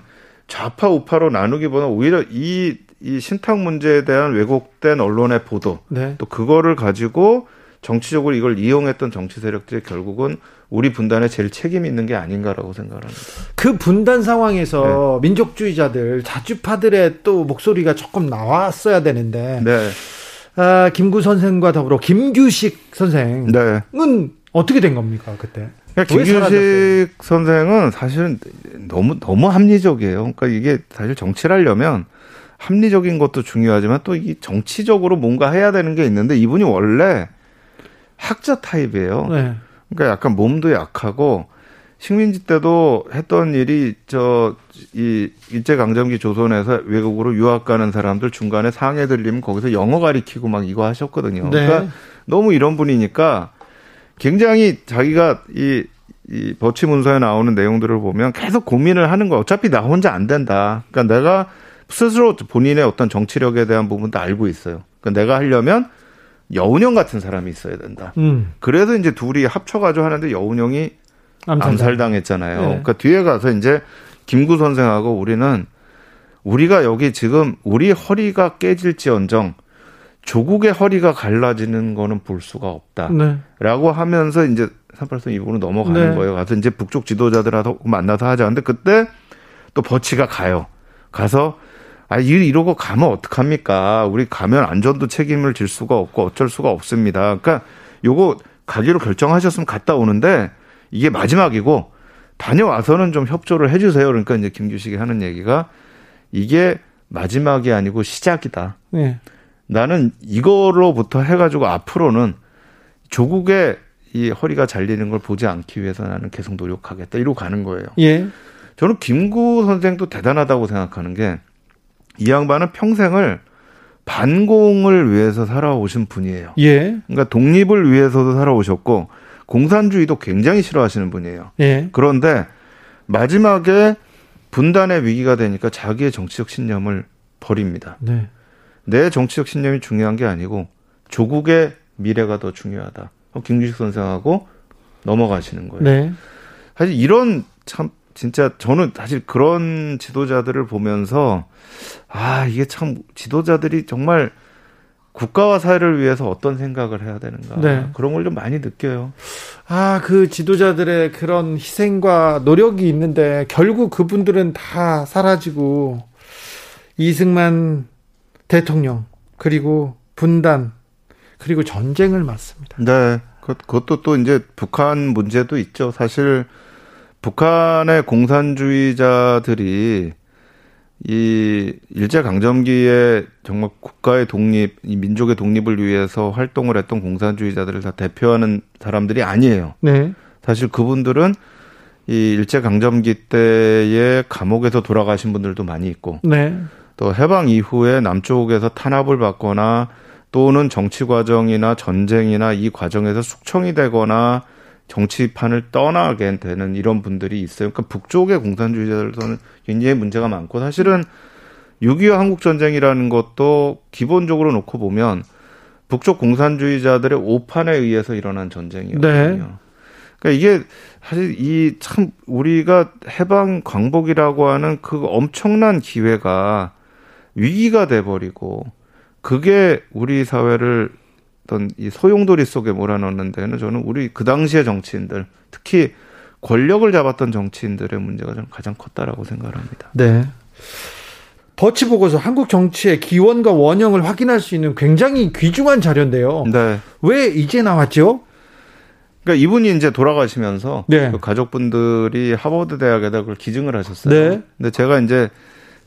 좌파 우파로 나누기보다 오히려 이 이 신탁 문제에 대한 왜곡된 언론의 보도 네. 또 그거를 가지고 정치적으로 이걸 이용했던 정치 세력들이 결국은 우리 분단에 제일 책임이 있는 게 아닌가라고 생각합니다. 그 분단 상황에서 네. 민족주의자들 자주파들의 또 목소리가 조금 나왔어야 되는데 네. 아, 김구 선생과 더불어 김규식 선생은 네. 어떻게 된 겁니까 그때? 그러니까 김규식 선생은 사실은 너무 너무 합리적이에요. 그러니까 이게 사실 정치를 하려면 합리적인 것도 중요하지만 또 이 정치적으로 뭔가 해야 되는 게 있는데 이분이 원래 학자 타입이에요. 네. 그러니까 약간 몸도 약하고 식민지 때도 했던 일이 저 이 일제강점기 조선에서 외국으로 유학 가는 사람들 중간에 상해 들리면 거기서 영어 가리키고 막 이거 하셨거든요. 네. 그러니까 너무 이런 분이니까 굉장히 자기가 이, 이 버치 문서에 나오는 내용들을 보면 계속 고민을 하는 거야. 어차피 나 혼자 안 된다. 그러니까 내가 스스로 본인의 어떤 정치력에 대한 부분도 알고 있어요. 그러니까 내가 하려면 여운형 같은 사람이 있어야 된다. 음. 그래서 이제 둘이 합쳐가지고 하는데 여운형이 암살당. 암살당했잖아요. 네. 그러니까 뒤에 가서 이제 김구 선생하고 우리는 우리가 여기 지금 우리 허리가 깨질지언정 조국의 허리가 갈라지는 거는 볼 수가 없다라고 네. 하면서 이제 삼팔선 이북으로 넘어가는 네. 거예요. 가서 이제 북쪽 지도자들하고 만나서 하자. 근데 그때 또 버치가 가요. 가서 아, 이러고 가면 어떡합니까? 우리 가면 안전도 책임을 질 수가 없고 어쩔 수가 없습니다. 그러니까 요거 가기로 결정하셨으면 갔다 오는데 이게 마지막이고 다녀와서는 좀 협조를 해주세요. 그러니까 이제 김규식이 하는 얘기가 이게 마지막이 아니고 시작이다. 네. 나는 이거로부터 해가지고 앞으로는 조국의 이 허리가 잘리는 걸 보지 않기 위해서 나는 계속 노력하겠다. 이러고 가는 거예요. 예. 저는 김구 선생도 대단하다고 생각하는 게 이 양반은 평생을 반공을 위해서 살아오신 분이에요. 예. 그러니까 독립을 위해서도 살아오셨고 공산주의도 굉장히 싫어하시는 분이에요. 예. 그런데 마지막에 분단의 위기가 되니까 자기의 정치적 신념을 버립니다. 네. 내 정치적 신념이 중요한 게 아니고 조국의 미래가 더 중요하다. 김규식 선생하고 넘어가시는 거예요. 네. 사실 이런 참 진짜 저는 사실 그런 지도자들을 보면서 아 이게 참 지도자들이 정말 국가와 사회를 위해서 어떤 생각을 해야 되는가 네. 그런 걸 좀 많이 느껴요. 아, 그 지도자들의 그런 희생과 노력이 있는데 결국 그분들은 다 사라지고 이승만 대통령 그리고 분단 그리고 전쟁을 맞습니다. 네, 그것도 또 이제 북한 문제도 있죠. 사실 북한의 공산주의자들이 이 일제강점기에 정말 국가의 독립, 이 민족의 독립을 위해서 활동을 했던 공산주의자들을 다 대표하는 사람들이 아니에요. 네. 사실 그분들은 이 일제강점기 때의 감옥에서 돌아가신 분들도 많이 있고 네. 또 해방 이후에 남쪽에서 탄압을 받거나 또는 정치 과정이나 전쟁이나 이 과정에서 숙청이 되거나 정치판을 떠나게 되는 이런 분들이 있어요. 그러니까 북쪽의 공산주의자들은 굉장히 문제가 많고 사실은 육이오 한국전쟁이라는 것도 기본적으로 놓고 보면 북쪽 공산주의자들의 오판에 의해서 일어난 전쟁이거든요. 네. 그러니까 이게 사실 이 참 우리가 해방 광복이라고 하는 그 엄청난 기회가 위기가 돼버리고 그게 우리 사회를 어떤 이 소용돌이 속에 몰아넣는 데는 저는 우리 그 당시의 정치인들 특히 권력을 잡았던 정치인들의 문제가 저는 가장 컸다라고 생각합니다. 네. 버치 보고서 한국 정치의 기원과 원형을 확인할 수 있는 굉장히 귀중한 자료인데요. 네. 왜 이제 나왔죠? 그러니까 이분이 이제 돌아가시면서 네. 그 가족분들이 하버드 대학에다 그걸 기증을 하셨어요. 네. 근데 제가 이제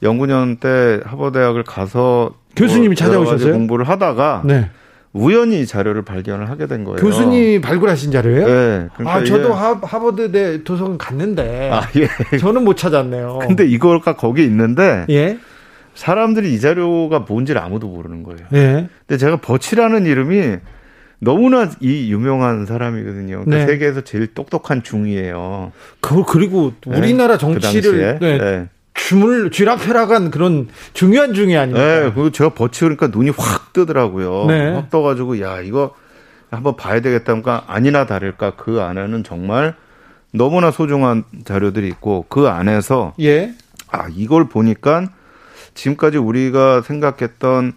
영구 년 때 하버드 대학을 가서 교수님이 찾아오셨어요? 공부를 하다가 네. 우연히 자료를 발견을 하게 된 거예요. 교수님이 발굴하신 자료예요? 네. 그러니까 아, 저도 하, 하버드대 도서관 갔는데. 아, 예. 저는 못 찾았네요. 근데 이거가 거기 있는데. 예. 사람들이 이 자료가 뭔지를 아무도 모르는 거예요. 예. 근데 제가 버치라는 이름이 너무나 이 유명한 사람이거든요. 그러니까 네. 세계에서 제일 똑똑한 중이에요. 그, 그리고 우리나라 네. 정치를. 그 당시에. 네. 네. 주물, 쥐락펴락한 그런 중요한 중이 아닙니까? 네, 그리고 제가 버치 그러니까 눈이 확 뜨더라고요. 네. 확 떠가지고, 야, 이거 한번 봐야 되겠다. 그러니까 아니나 다를까 그 안에는 정말 너무나 소중한 자료들이 있고 그 안에서, 예. 아, 이걸 보니까 지금까지 우리가 생각했던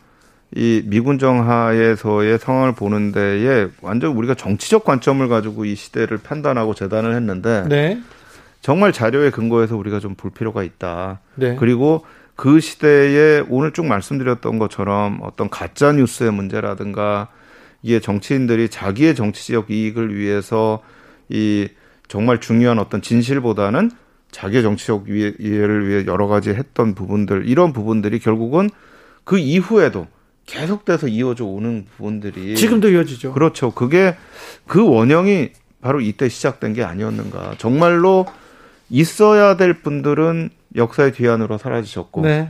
이 미군 정하에서의 상황을 보는 데에 완전 우리가 정치적 관점을 가지고 이 시대를 판단하고 재단을 했는데, 네. 정말 자료의 근거에서 우리가 좀 볼 필요가 있다. 네. 그리고 그 시대에 오늘 쭉 말씀드렸던 것처럼 어떤 가짜 뉴스의 문제라든가 이게 정치인들이 자기의 정치적 이익을 위해서 이 정말 중요한 어떤 진실보다는 자기의 정치적 이해를 위해 여러 가지 했던 부분들 이런 부분들이 결국은 그 이후에도 계속돼서 이어져 오는 부분들이 지금도 이어지죠. 그렇죠. 그게 그 원형이 바로 이때 시작된 게 아니었는가. 정말로 있어야 될 분들은 역사의 뒤안으로 사라지셨고 네.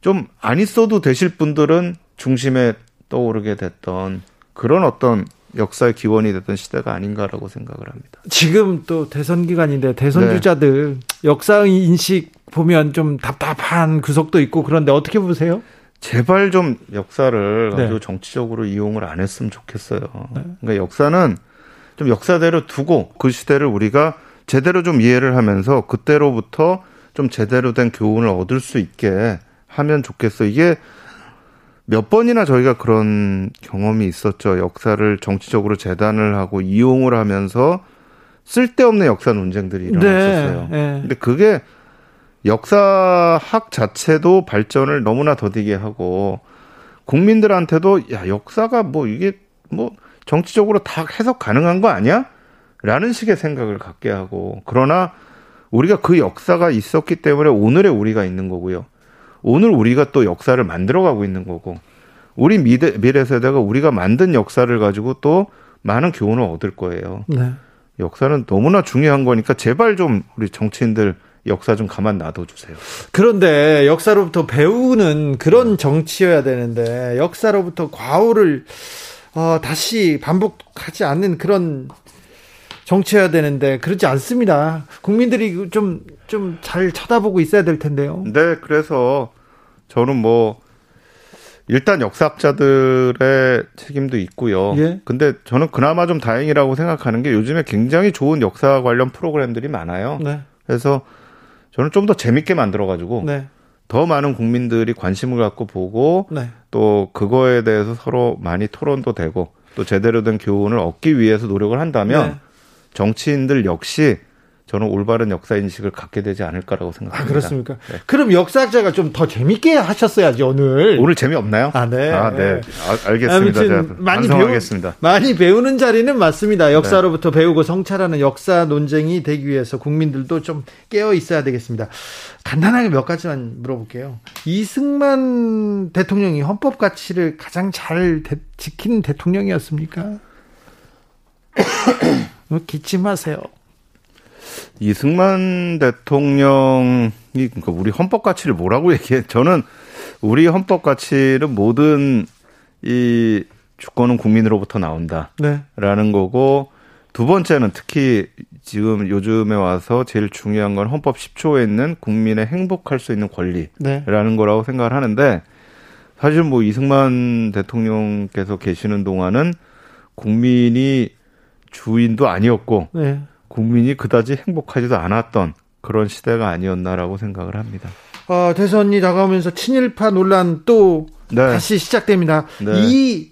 좀 안 있어도 되실 분들은 중심에 떠오르게 됐던 그런 어떤 역사의 기원이 됐던 시대가 아닌가라고 생각을 합니다. 지금 또 대선 기간인데 대선 네. 주자들 역사 인식 보면 좀 답답한 구석도 있고 그런데 어떻게 보세요? 제발 좀 역사를 네. 아주 정치적으로 이용을 안 했으면 좋겠어요. 네. 그러니까 역사는 좀 역사대로 두고 그 시대를 우리가 제대로 좀 이해를 하면서 그때로부터 좀 제대로 된 교훈을 얻을 수 있게 하면 좋겠어요. 이게 몇 번이나 저희가 그런 경험이 있었죠. 역사를 정치적으로 재단을 하고 이용을 하면서 쓸데없는 역사 논쟁들이 일어났었어요. 네, 네. 근데 그게 역사학 자체도 발전을 너무나 더디게 하고 국민들한테도 야 역사가 뭐 이게 뭐 정치적으로 다 해석 가능한 거 아니야? 라는 식의 생각을 갖게 하고 그러나 우리가 그 역사가 있었기 때문에 오늘의 우리가 있는 거고요. 오늘 우리가 또 역사를 만들어가고 있는 거고 우리 미래, 미래 세대가 우리가 만든 역사를 가지고 또 많은 교훈을 얻을 거예요. 네. 역사는 너무나 중요한 거니까 제발 좀 우리 정치인들 역사 좀 가만 놔둬주세요. 그런데 역사로부터 배우는 그런 정치여야 되는데 역사로부터 과오를 어, 다시 반복하지 않는 그런 정치해야 되는데 그렇지 않습니다. 국민들이 좀 좀 잘 쳐다보고 있어야 될 텐데요. 네, 그래서 저는 뭐 일단 역사학자들의 책임도 있고요. 예? 근데 저는 그나마 좀 다행이라고 생각하는 게 요즘에 굉장히 좋은 역사 관련 프로그램들이 많아요. 네. 그래서 저는 좀 더 재밌게 만들어가지고 네. 더 많은 국민들이 관심을 갖고 보고 네. 또 그거에 대해서 서로 많이 토론도 되고 또 제대로 된 교훈을 얻기 위해서 노력을 한다면 네. 정치인들 역시 저는 올바른 역사 인식을 갖게 되지 않을까라고 생각합니다. 아, 그렇습니까? 네. 그럼 역사학자가 좀 더 재밌게 하셨어야지 오늘. 오늘 재미없나요? 아, 네. 아, 네. 아, 알겠습니다. 제가 많이 배우겠습니다. 많이 배우는 자리는 맞습니다. 역사로부터 네. 배우고 성찰하는 역사 논쟁이 되기 위해서 국민들도 좀 깨어 있어야 되겠습니다. 간단하게 몇 가지만 물어볼게요. 이승만 대통령이 헌법 가치를 가장 잘 대, 지킨 대통령이었습니까? 기침 마세요. 이승만 대통령이 그러니까 우리 헌법 가치를 뭐라고 얘기해? 저는 우리 헌법 가치는 모든 이 주권은 국민으로부터 나온다라는 네. 거고 두 번째는 특히 지금 요즘에 와서 제일 중요한 건 헌법 십 조에 있는 국민의 행복할 수 있는 권리라는 네. 거라고 생각을 하는데 사실 뭐 이승만 대통령께서 계시는 동안은 국민이 주인도 아니었고 네. 국민이 그다지 행복하지도 않았던 그런 시대가 아니었나라고 생각을 합니다. 어, 대선이 다가오면서 친일파 논란 또 네. 다시 시작됩니다. 네. 이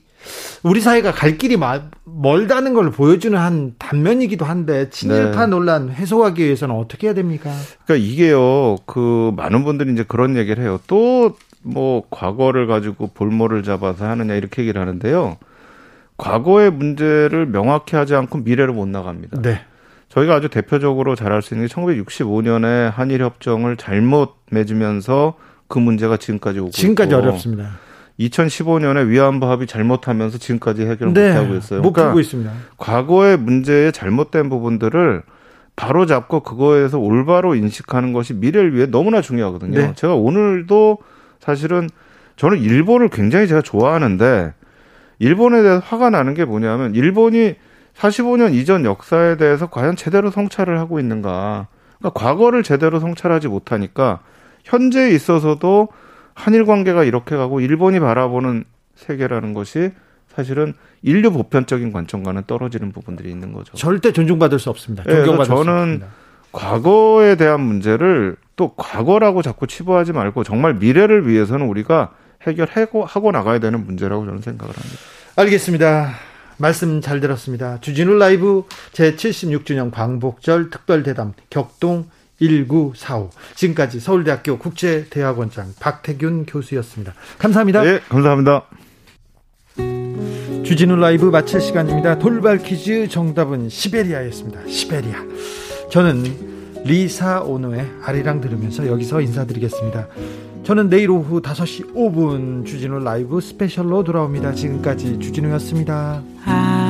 우리 사회가 갈 길이 멀다는 걸 보여주는 한 단면이기도 한데 친일파 네. 논란 해소하기 위해서는 어떻게 해야 됩니까? 그러니까 이게요. 그 많은 분들이 이제 그런 얘기를 해요. 또 뭐 과거를 가지고 볼모를 잡아서 하느냐 이렇게 얘기를 하는데요. 과거의 문제를 명확히 하지 않고 미래로 못 나갑니다. 네. 저희가 아주 대표적으로 잘할 수 있는 게 천구백육십오 년에 한일협정을 잘못 맺으면서 그 문제가 지금까지 오고 지금까지 있고 어렵습니다. 이천십오 년에 위안부 합의 잘못하면서 지금까지 해결을 네, 못하고 있어요. 못 그러니까 풀고 있습니다. 과거의 문제의 잘못된 부분들을 바로잡고 그거에서 올바로 인식하는 것이 미래를 위해 너무나 중요하거든요. 네. 제가 오늘도 사실은 저는 일본을 굉장히 제가 좋아하는데 일본에 대해서 화가 나는 게 뭐냐면 일본이 사십오 년 이전 역사에 대해서 과연 제대로 성찰을 하고 있는가. 그러니까 과거를 제대로 성찰하지 못하니까 현재에 있어서도 한일 관계가 이렇게 가고 일본이 바라보는 세계라는 것이 사실은 인류 보편적인 관점과는 떨어지는 부분들이 있는 거죠. 절대 존중받을 수 없습니다. 존경받을 수 없습니다. 저는 과거에 대한 문제를 또 과거라고 자꾸 치부하지 말고 정말 미래를 위해서는 우리가 해결하고 하고 나가야 되는 문제라고 저는 생각을 합니다. 알겠습니다. 말씀 잘 들었습니다. 주진우 라이브 제칠십육 주년 광복절 특별대담 격동 천구백사십오. 지금까지 서울대학교 국제대학원장 박태균 교수였습니다. 감사합니다. 네, 감사합니다. 주진우 라이브 마칠 시간입니다. 돌발 퀴즈 정답은 시베리아였습니다. 시베리아. 저는 리사 오노의 아리랑 들으면서 여기서 인사드리겠습니다. 저는 내일 오후 다섯 시 오 분 주진우 라이브 스페셜로 돌아옵니다. 지금까지 주진우였습니다. 아.